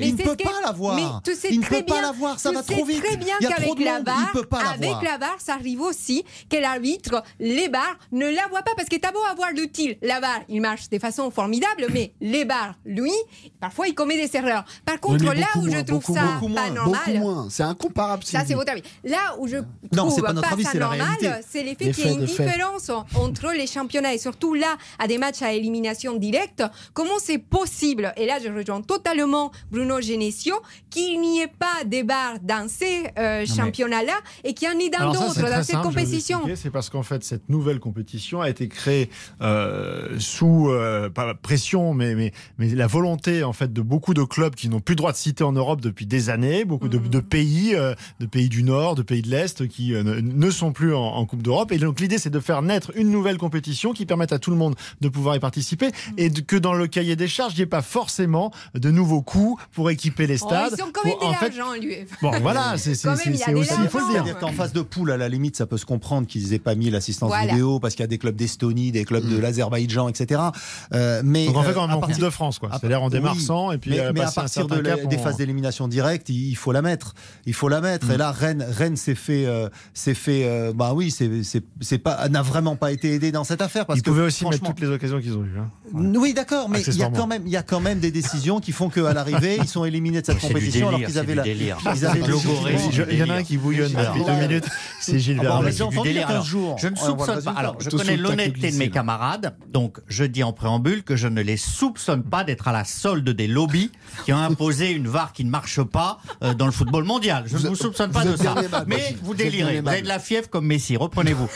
Il ne peut pas la voir. Il ne peut pas la voir. l'avoir, ça va trop vite. Très bien qu'avec la barre, avec la barre, ça arrive aussi que l'arbitre, les barres, ne la voient pas parce que t'as beau avoir l'outil, la barre, il marche de façon formidable, mais les barres, lui, parfois il commet des erreurs. Par contre, là où je trouve ça pas normal, c'est incomparable. Ça c'est votre avis. Là où je trouve pas ça normal, c'est l'effet qu'il y a une différence entre les championnats et surtout là à des matchs à élimination directe. Comment c'est possible? Et là, je rejoins totalement Bruno Genesio, qu'il n'y ait pas des barres dans ces euh, championnats-là et qu'il y en ait dans d'autres, dans cette simple, compétition. C'est parce qu'en fait, cette nouvelle compétition a été créée euh, sous, euh, pas la pression, mais, mais, mais la volonté en fait, de beaucoup de clubs qui n'ont plus le droit de citer en Europe depuis des années, beaucoup de, mmh. de pays, euh, de pays du Nord, de pays de l'Est, qui euh, ne sont plus en, en Coupe d'Europe. Et donc, l'idée, c'est de faire naître une nouvelle compétition qui permette à tout le monde de pouvoir y participer mmh. et de, que dans le cahier des charges, il n'y ait pas forcément de nouveaux coûts pour équiper les stades. Oh, ils ont quand même bon, de l'argent, fait... l'U E F A. Bon, voilà, c'est, c'est, c'est, même, c'est aussi... Il faut le dire, en phase de poule, à la limite, ça peut se comprendre qu'ils n'aient pas mis l'assistance voilà. vidéo parce qu'il y a des clubs d'Estonie, des clubs de l'Azerbaïdjan, et cetera. Euh, mais, Donc en fait, quand même, en partir... Coupe de France, quoi. C'est-à-dire on démarre sans, et puis... Mais, mais à partir de la, on... des phases d'élimination directe, il, il faut la mettre. Il faut la mettre. Mmh. Et là, Rennes, Rennes s'est fait... Euh, s'est fait euh, bah oui, c'est, c'est, c'est pas, n'a vraiment pas été aidé dans cette affaire. Parce ils que, pouvaient aussi mettre toutes les occasions qu'ils ont eues. Hein. Ouais. Oui, d'accord, mais il y a quand même, il y a quand même des décisions qui font qu'à l'arrivée, ils sont éliminés de cette c'est compétition délire, alors qu'ils avaient la... Ils avaient logoré. Il y en a un qui bouillonne depuis deux minutes. C'est Gilles Verdez. Je ne soupçonne pas. Alors, je connais l'honnêteté de mes camarades, donc je dis en préambule que je ne les soupçonne pas d'être à la solde des lobbies qui ont imposé une V A R qui ne marche pas euh, dans le football mondial. Je ne vous, vous soupçonne pas de ça. Mal, mais vous délirez. Vous avez de la fièvre comme Messi. Reprenez-vous.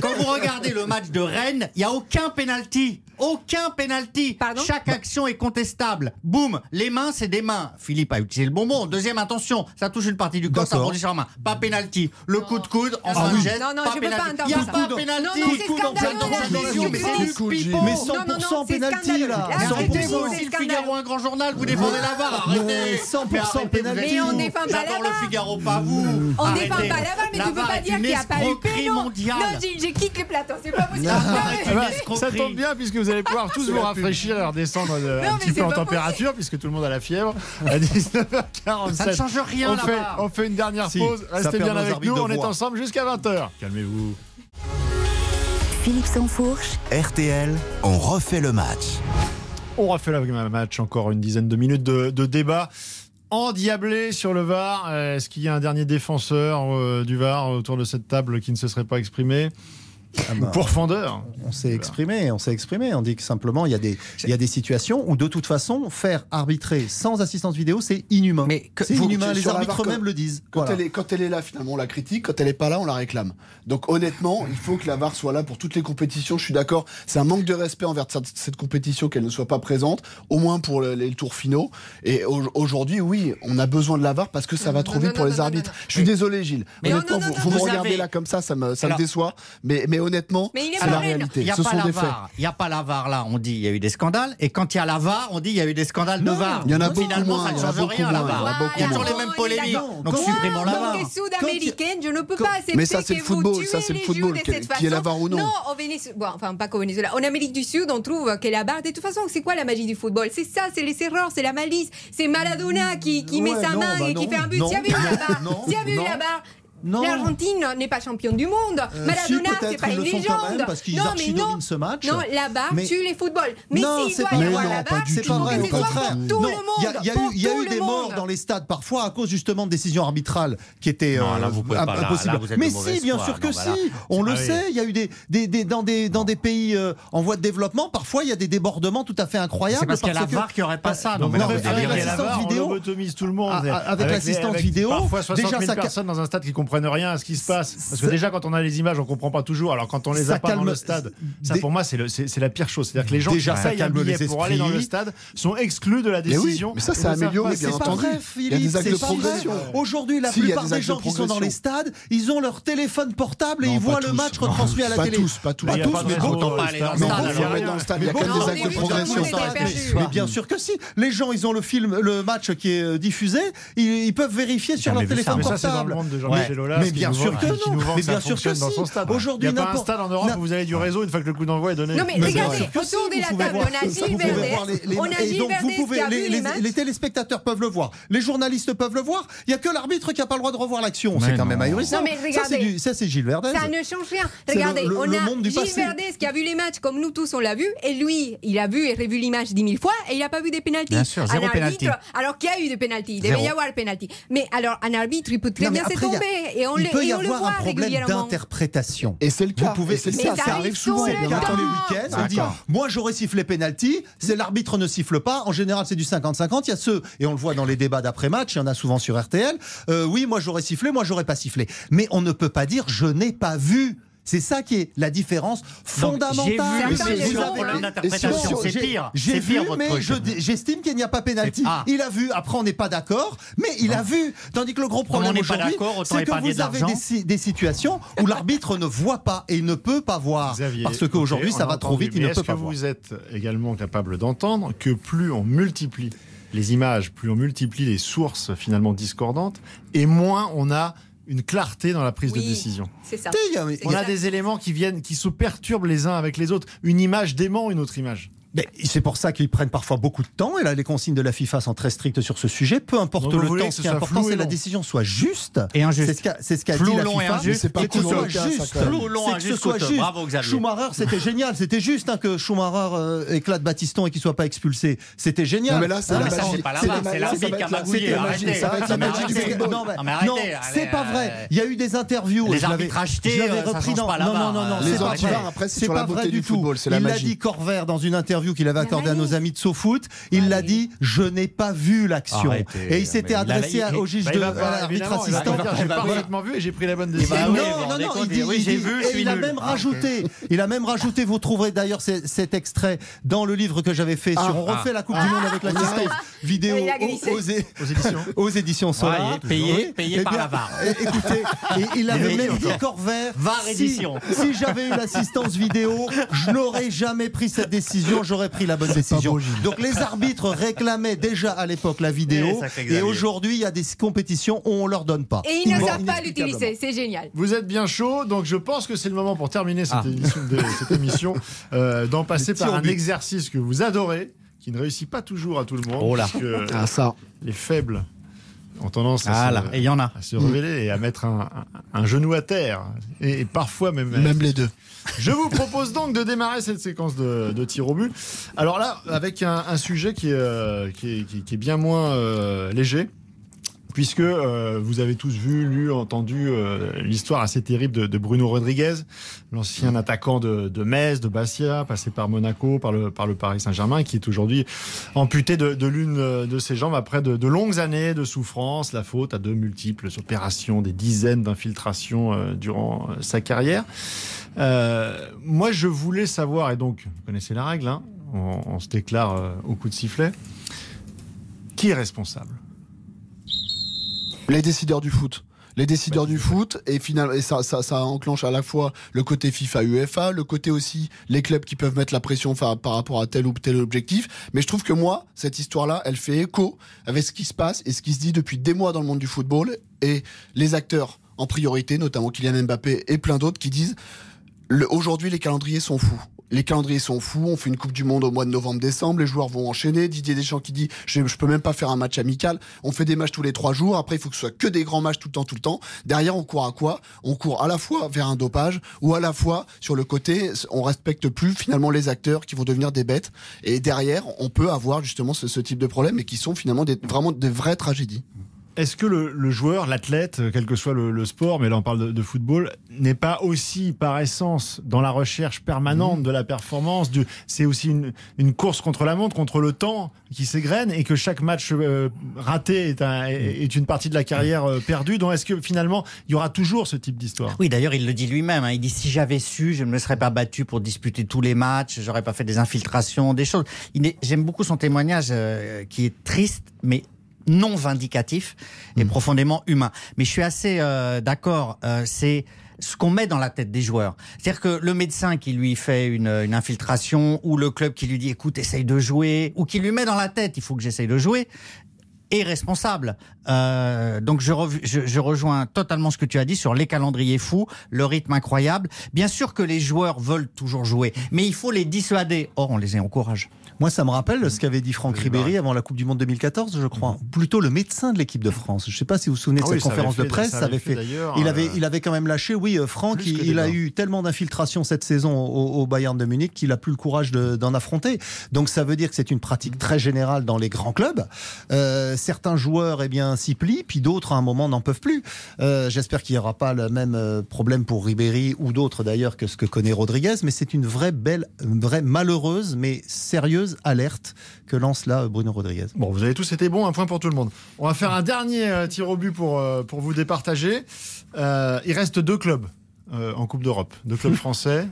Quand vous regardez le match de Rennes, il n'y a aucun pénalty. Aucun pénalty. Pardon ? Chaque action est contestable. Boum. Les mains, c'est des mains. Philippe a utilisé le bon mot. Deuxième, attention. Ça touche une partie du corps, ça bondit sur la main. Pas pénalty. Le non. coup de coude, on s'en jette. Non, non, je ne peux pas entendre ça. Il n'y a pas pénalty. Coup de coude, on s'en Mais cent pour cent pénalty, là. Si le Figaro un grand journal, vous défendez la V A R. Arrêtez. cent pour cent pénalty. Mais on ne défend pas la V A R. Le Figaro, pas vous. On ne défend pas la V A R, mais tu ne peux pas dire qu'il n'y a pas eu pénalty mondial. Non, je quitte le plateau. C'est pas possible. Ça tombe bien puisque vous allez pouvoir tous vous rafraîchir et redescendre un petit peu en température puisque tout le monde a la fièvre à dix-neuf heures quarante-sept. Ça ne change rien là-bas. On fait une dernière pause. Restez bien avec nous. On est ensemble jusqu'à vingt heures. Calmez-vous. Philippe Sanfourche. R T L, on refait le match. On refait le match, encore une dizaine de minutes de, de débat endiablé sur le V A R. Est-ce qu'il y a un dernier défenseur euh, du V A R autour de cette table qui ne se serait pas exprimé ? Ah ben, pour Fendeur. On s'est exprimé, on s'est exprimé. On dit que simplement, il y a des, il y a des situations où, de toute façon, faire arbitrer sans assistance vidéo, c'est inhumain. Mais que, c'est vous, inhumain. Les arbitres eux-mêmes le disent. Quand, voilà. elle est, quand elle est là, finalement, on la critique. Quand elle n'est pas là, on la réclame. Donc, honnêtement, il faut que la V A R soit là pour toutes les compétitions. Je suis d'accord. C'est un manque de respect envers cette, cette compétition qu'elle ne soit pas présente, au moins pour le, les tours finaux. Et au, aujourd'hui, oui, on a besoin de la V A R parce que ça va trop non, vite non, pour non, les non, arbitres. Non, non, non. Je suis désolé, Gilles. Mais honnêtement, non, non, non, vous, vous, vous me regardez avez... là comme ça, ça me, ça Alors... me déçoit. Mais, mais honnêtement, mais c'est la réalité. Il n'y a pas la V A R là, on dit il y a eu des scandales. Et quand il y a la V A R, on dit il y a eu des scandales de V A R. Il y en a beaucoup Finalement, moins, ça ne change rien la V A R. Voilà, il y a toujours les mêmes polémiques. Donc supprimons la V A R. Quand sud-américaine, je ne peux pas accepter. Mais ça, c'est le football. Ça, c'est le football. Qui est la V A R ou non ? Non, en Vénézuela. Bon, enfin, pas qu'au Venezuela. En Amérique du Sud, on trouve que la V A R. De toute façon, c'est quoi la magie du football ? C'est ça, c'est les erreurs, c'est la malice. C'est Maradona qui met sa main et qui fait un but. S'il y avait eu la V A R, s'il y avait eu la V A R. Non. L'Argentine n'est pas championne du monde. Euh, Maradona, si, c'est pas une légende. Quand même parce qu'ils non, mais non, ce match. Non, là-bas, mais... tu les footballs. Mais non, s'il doit y avoir là-bas, c'est pas vrai. Au contraire, tout non, le monde. Il y a, y a eu, y a eu des morts dans les stades parfois à cause justement de décisions arbitrales qui étaient non, euh, là, vous impossibles. Pas, là, là, vous mais si, bien sûr que non, si. Voilà. On ah, le oui. sait. Il y a eu des, des, des dans des dans des pays euh, en voie de développement. Parfois, il y a des débordements tout à fait incroyables. C'est parce qu'il y a la V A R qui aurait pas ça. Donc avec l'assistance vidéo, on lobotomise tout le monde. Avec l'assistance vidéo, parfois soixante mille personnes dans un stade qui comprennent rien à ce qui se passe parce que c'est... déjà quand on a les images on comprend pas toujours, alors quand on les ça a pas calme... dans le stade ça Dé... pour moi c'est, le, c'est, c'est la pire chose, c'est-à-dire que les gens déjà, qui payent un billet pour aller dans le stade sont exclus de la décision. Mais, oui, mais ça c'est amélioré bien entendu, il y a des actes de progression aujourd'hui. La si, plupart des gens de qui sont dans les stades ils ont leur téléphone portable et non, ils voient tous. Le match retransmis à la télé. Pas tous, pas tous, mais autant pas aller dans le stade, il y a quand même des actes de progression. Mais bien sûr que si, les gens ils ont le film, le match qui est diffusé, ils peuvent vérifier sur leur téléphone portable. Ouais. Lola. Mais bien sûr que non. Mais bien sûr que si. Aujourd'hui, il n'y a pas un stade en Europe où vous avez du réseau une fois que le coup d'envoi est donné. Non, mais regardez, autour de la table, on a Gilles Verdez. On a Gilles Verdez. Les téléspectateurs peuvent le voir. Les journalistes peuvent le voir. Il n'y a que l'arbitre qui n'a pas le droit de revoir l'action. C'est quand même ahurissant. Ça, c'est Gilles Verdez. Ça ne change rien. Regardez, on a Gilles Verdez qui a vu les matchs comme nous tous on l'a vu. Et lui, il a vu et revu l'image dix mille fois et il n'a pas vu des pénaltys. Bien sûr, zéro pénalty. Alors qu'il y a eu des pénaltys, il devait y avoir pénalty. Mais alors, un arbitre, il peut très bien se tomber. Et on il peut y avoir un problème d'interprétation. Et c'est le cas. Vous pouvez, c'est ça, ça arrive souvent. C'est le temps les week-ends. On dit, moi, j'aurais sifflé pénalty. C'est l'arbitre ne siffle pas. En général, c'est du cinquante cinquante. Il y a ceux, et on le voit dans les débats d'après-match, il y en a souvent sur R T L. Euh, oui, moi, j'aurais sifflé, moi, j'aurais pas sifflé. Mais on ne peut pas dire, je n'ai pas vu. C'est ça qui est la différence fondamentale. Donc, j'ai vu, vous avez l'interprétation, c'est pire. J'ai vu, mais je, j'estime qu'il n'y a pas pénalty. Ah. Il a vu. Après, on n'est pas d'accord, mais il ah. a vu. Tandis que le gros problème aujourd'hui, c'est que vous avez des, des situations où l'arbitre ne voit pas et il ne peut pas voir, Xavier, parce qu'aujourd'hui, okay, ça va trop vite. Il ne peut pas voir. Est-ce que vous êtes également capable d'entendre que plus on multiplie les images, plus on multiplie les sources finalement discordantes, et moins on a une clarté dans la prise oui, de décision. C'est ça. C'est on a ça. Des éléments qui viennent, qui se perturbent les uns avec les autres. Une image dément une autre image. Mais c'est pour ça qu'ils prennent parfois beaucoup de temps. Et là, les consignes de la FIFA sont très strictes sur ce sujet. Peu importe donc, le temps, ce qui est important, c'est que la décision soit juste et injuste. C'est ce qu'a, c'est ce qu'a flou, dit la FIFA. Et injuste. C'est pas et que, long, soit juste. Ça, flou, long, c'est que ce soit juste. Bravo, Xavier. Schumacher, c'était génial. C'était juste hein, que Schumacher euh, éclate Battiston et qu'il soit pas expulsé. C'était génial. Non, mais là, c'est non, la magie. C'est pas la magie. C'est l'arbitre qui a magouillé. Arrêtez. Non, c'est pas vrai. Il y a eu des interviews. Les arbitres achetés, ça change pas la barre. Non, non, non. C'est pas vrai. Après, c'est sur la beauté du football. C'est la magie. Il l'a dit Corver dans une interview qu'il avait accordé à nos amis de SoFoot, il Allez. l'a dit, je n'ai pas vu l'action. Arrêtez, et il s'était adressé il, il, au juge bah, de l'arbitre assistant. Il va, j'ai pas complètement vu et j'ai pris la bonne décision. Non, non, non, il dit, oui, j'ai vu, et il a même rajouté, il a même rajouté, vous trouverez d'ailleurs cet extrait dans le livre que j'avais fait sur On refait la Coupe du Monde avec l'assistance vidéo aux éditions Solar. Payé par la V A R. Écoutez, il avait même dit Corvair, si j'avais eu l'assistance vidéo, je n'aurais jamais pris cette décision. J'aurais pris la bonne décision. Donc les arbitres réclamaient déjà à l'époque la vidéo et aujourd'hui il y a des compétitions où on leur donne pas. Et ils ne savent pas l'utiliser, c'est génial. Vous êtes bien chaud, donc je pense que c'est le moment pour terminer cette ah. émission, de, cette émission euh, d'en passer par un but. Exercice que vous adorez, qui ne réussit pas toujours à tout le monde. Oh là, ah, ça. Les faibles ont tendance à, ah là, se, et y en a. à se révéler et à mettre un, un, un genou à terre et, et parfois même même les deux. Je vous propose donc de démarrer cette séquence de, de tir au but. Alors là, avec un, un sujet qui est, euh, qui est, qui est, qui est bien moins euh, léger, puisque euh, vous avez tous vu, lu, entendu euh, l'histoire assez terrible de, de Bruno Rodriguez, l'ancien attaquant de, de Metz, de Bastia, passé par Monaco, par le, par le Paris Saint-Germain, qui est aujourd'hui amputé de, de l'une de ses jambes après de, de longues années de souffrance, la faute à de multiples opérations, des dizaines d'infiltrations euh, durant euh, sa carrière. Euh, moi, je voulais savoir, et donc, vous connaissez la règle, hein, on, on se déclare euh, au coup de sifflet, qui est responsable ? Les décideurs du foot. Les décideurs bah, du foot, et, final, et ça, ça, ça enclenche à la fois le côté FIFA, UEFA, le côté aussi les clubs qui peuvent mettre la pression enfin, par rapport à tel ou tel objectif. Mais je trouve que moi, cette histoire-là, elle fait écho avec ce qui se passe et ce qui se dit depuis des mois dans le monde du football. Et les acteurs, en priorité, notamment Kylian Mbappé et plein d'autres, qui disent le, aujourd'hui, les calendriers sont fous. Les calendriers sont fous, on fait une Coupe du Monde au mois de novembre-décembre, les joueurs vont enchaîner, Didier Deschamps qui dit je, je peux même pas faire un match amical, on fait des matchs tous les trois jours, après il faut que ce soit que des grands matchs tout le temps, tout le temps. Derrière on court à quoi ? On court à la fois vers un dopage ou à la fois sur le côté on respecte plus finalement les acteurs qui vont devenir des bêtes et derrière on peut avoir justement ce, ce type de problèmes et qui sont finalement des, vraiment des vraies tragédies. Est-ce que le, le joueur, l'athlète, quel que soit le, le sport, mais là on parle de, de football, n'est pas aussi par essence dans la recherche permanente de la performance du, c'est aussi une, une course contre la montre, contre le temps qui s'égrène et que chaque match euh, raté est, un, est une partie de la carrière euh, perdue. Donc est-ce que finalement il y aura toujours ce type d'histoire ? Oui, d'ailleurs il le dit lui-même. Hein, il dit si j'avais su, je ne me serais pas battu pour disputer tous les matchs, j'aurais pas fait des infiltrations, des choses. Il est, j'aime beaucoup son témoignage euh, qui est triste, mais non vindicatif et mmh. profondément humain. Mais je suis assez euh, d'accord, euh, c'est ce qu'on met dans la tête des joueurs. C'est-à-dire que le médecin qui lui fait une, une infiltration, ou le club qui lui dit écoute, essaye de jouer, ou qui lui met dans la tête il faut que j'essaye de jouer, est responsable. Euh, donc je, rev... je, je rejoins totalement ce que tu as dit sur les calendriers fous, le rythme incroyable. Bien sûr que les joueurs veulent toujours jouer, mais il faut les dissuader. Or, on les encourage. Moi, ça me rappelle ce qu'avait dit Franck Ribéry avant la Coupe du Monde deux mille quatorze, je crois. Plutôt le médecin de l'équipe de France. Je ne sais pas si vous vous souvenez de ah oui, cette conférence fait, de presse. Ça avait fait, il, avait, euh... il avait quand même lâché. Oui, Franck, il, il a eu tellement d'infiltrations cette saison au, au Bayern de Munich qu'il n'a plus le courage de, d'en affronter. Donc, ça veut dire que c'est une pratique très générale dans les grands clubs. Euh, certains joueurs eh bien, s'y plient, puis d'autres, à un moment, n'en peuvent plus. Euh, j'espère qu'il n'y aura pas le même problème pour Ribéry ou d'autres, d'ailleurs, que ce que connaît Rodriguez. Mais c'est une vraie belle, une vraie malheureuse, mais sérieuse alerte que lance là Bruno Rodriguez. Bon, vous avez tous été bons, un point pour tout le monde. On va faire un dernier euh, tir au but pour, euh, pour vous départager. Euh, il reste deux clubs euh, en Coupe d'Europe, deux clubs français,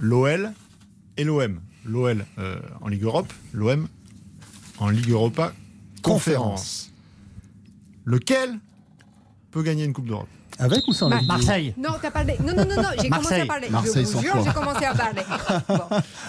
l'O L et l'O M. L'O L euh, en Ligue Europe, l'O M en Ligue Europa Conférence. Conférence. Lequel peut gagner une Coupe d'Europe ? Avec ou sans Mar- la vidéo Marseille. Non, t'as parlé. Non, non, non, non j'ai Marseille. commencé à parler. Marseille je vous jure, fois. j'ai commencé à parler. Bon,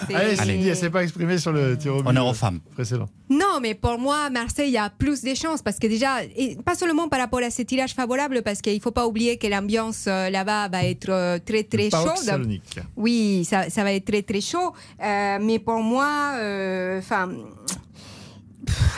c'est... Allez, Cindy, elle ne s'est pas exprimée sur le tir au but. Honneur aux femmes. Précédent. Non, mais pour moi, Marseille a plus de chances parce que déjà, et pas seulement par rapport à ces tirages favorables, parce qu'il ne faut pas oublier que l'ambiance là-bas va être très, très chaude. Salonique. Oui, ça, ça va être très, très chaud. Euh, mais pour moi, enfin. Euh,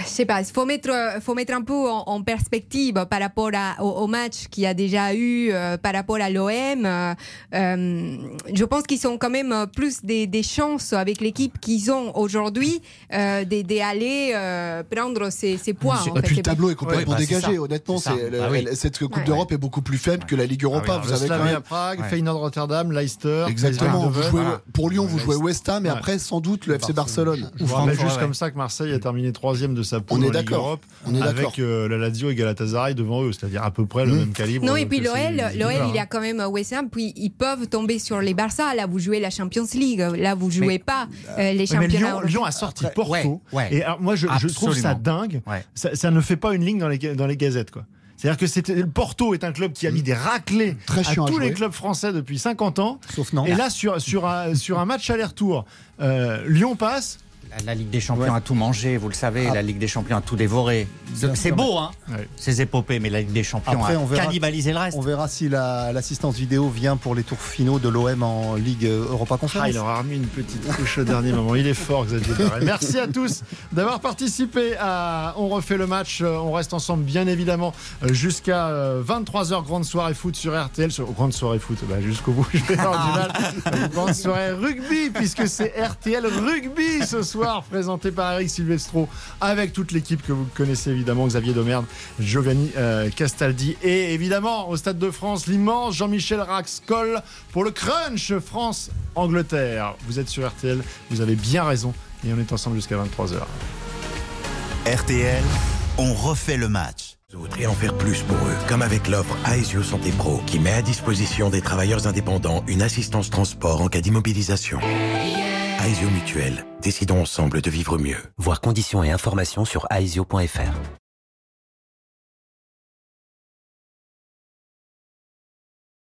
Je sais pas, il faut mettre, faut mettre un peu en, en perspective par rapport à, au, au match qu'il y a déjà eu, euh, par rapport à l'O M. Euh, euh, je pense qu'ils ont quand même plus des, des chances avec l'équipe qu'ils ont aujourd'hui euh, d'aller euh, prendre ces, ces points. En fait. Puis le tableau est complètement ouais, bah, dégagé, c'est honnêtement. C'est c'est le, ah, oui. Cette Coupe ouais, d'Europe ouais. est beaucoup plus faible ouais. que la Ligue Europa. Ah, oui, vous avez quand même Prague, ouais. Feyenoord Rotterdam, Leicester. Exactement. Vous jouez, voilà. Pour Lyon, vous jouez West Ham et ouais. après, sans doute, le F C Barcelone. Je vous rappelle juste comme ça que Marseille a terminé troisième de sa poule en Ligue Europe avec euh, la Lazio et Galatasaray devant eux, c'est-à-dire à peu près le mmh. même calibre. Non, et puis l'O L, l'O L il y a quand même West Ham, puis ils peuvent tomber sur les Barça. Là, vous jouez la Champions League, là, vous jouez mais, pas euh, les championnats. Mais Lyon, Lyon a sorti Après, Porto, ouais, ouais, et alors, moi, je, je trouve ça dingue. Ouais. Ça, ça ne fait pas une ligne dans les, dans les gazettes, quoi. C'est-à-dire que c'était, Porto est un club qui a mis des raclées Très à tous à les clubs français depuis cinquante ans. Sauf non. Et là, sur, sur, un, sur un match aller-retour, euh, Lyon passe. La Ligue des Champions ouais. a tout mangé, vous le savez. Ah. La Ligue des Champions a tout dévoré. C'est, c'est beau, hein, ouais. ces épopées, mais la Ligue des Champions Après, a verra, cannibalisé le reste. On verra si la, l'assistance vidéo vient pour les tours finaux de l'O M en Ligue Europa Conférence. Ah, il aura remis une petite couche au dernier moment. Il est fort, Xavier Barret. Merci à tous d'avoir participé à On refait le match. On reste ensemble, bien évidemment, jusqu'à vingt-trois heures. Grande soirée foot sur R T L. Sur... Grande soirée foot, bah, jusqu'au bout, je vais avoir du mal. Grande soirée rugby, puisque c'est R T L Rugby ce soir. Présenté par Eric Silvestro avec toute l'équipe que vous connaissez évidemment, Xavier Domergue, Giovanni euh, Castaldi et évidemment au Stade de France l'immense Jean-Michel Rascol pour le Crunch France-Angleterre. Vous êtes sur R T L, vous avez bien raison et on est ensemble jusqu'à vingt-trois heures. R T L, on refait le match. Et en faire plus pour eux, comme avec l'offre Aesio Santé Pro qui met à disposition des travailleurs indépendants une assistance transport en cas d'immobilisation. Aesio Mutuelle. Décidons ensemble de vivre mieux. Voir conditions et informations sur aesio point fr.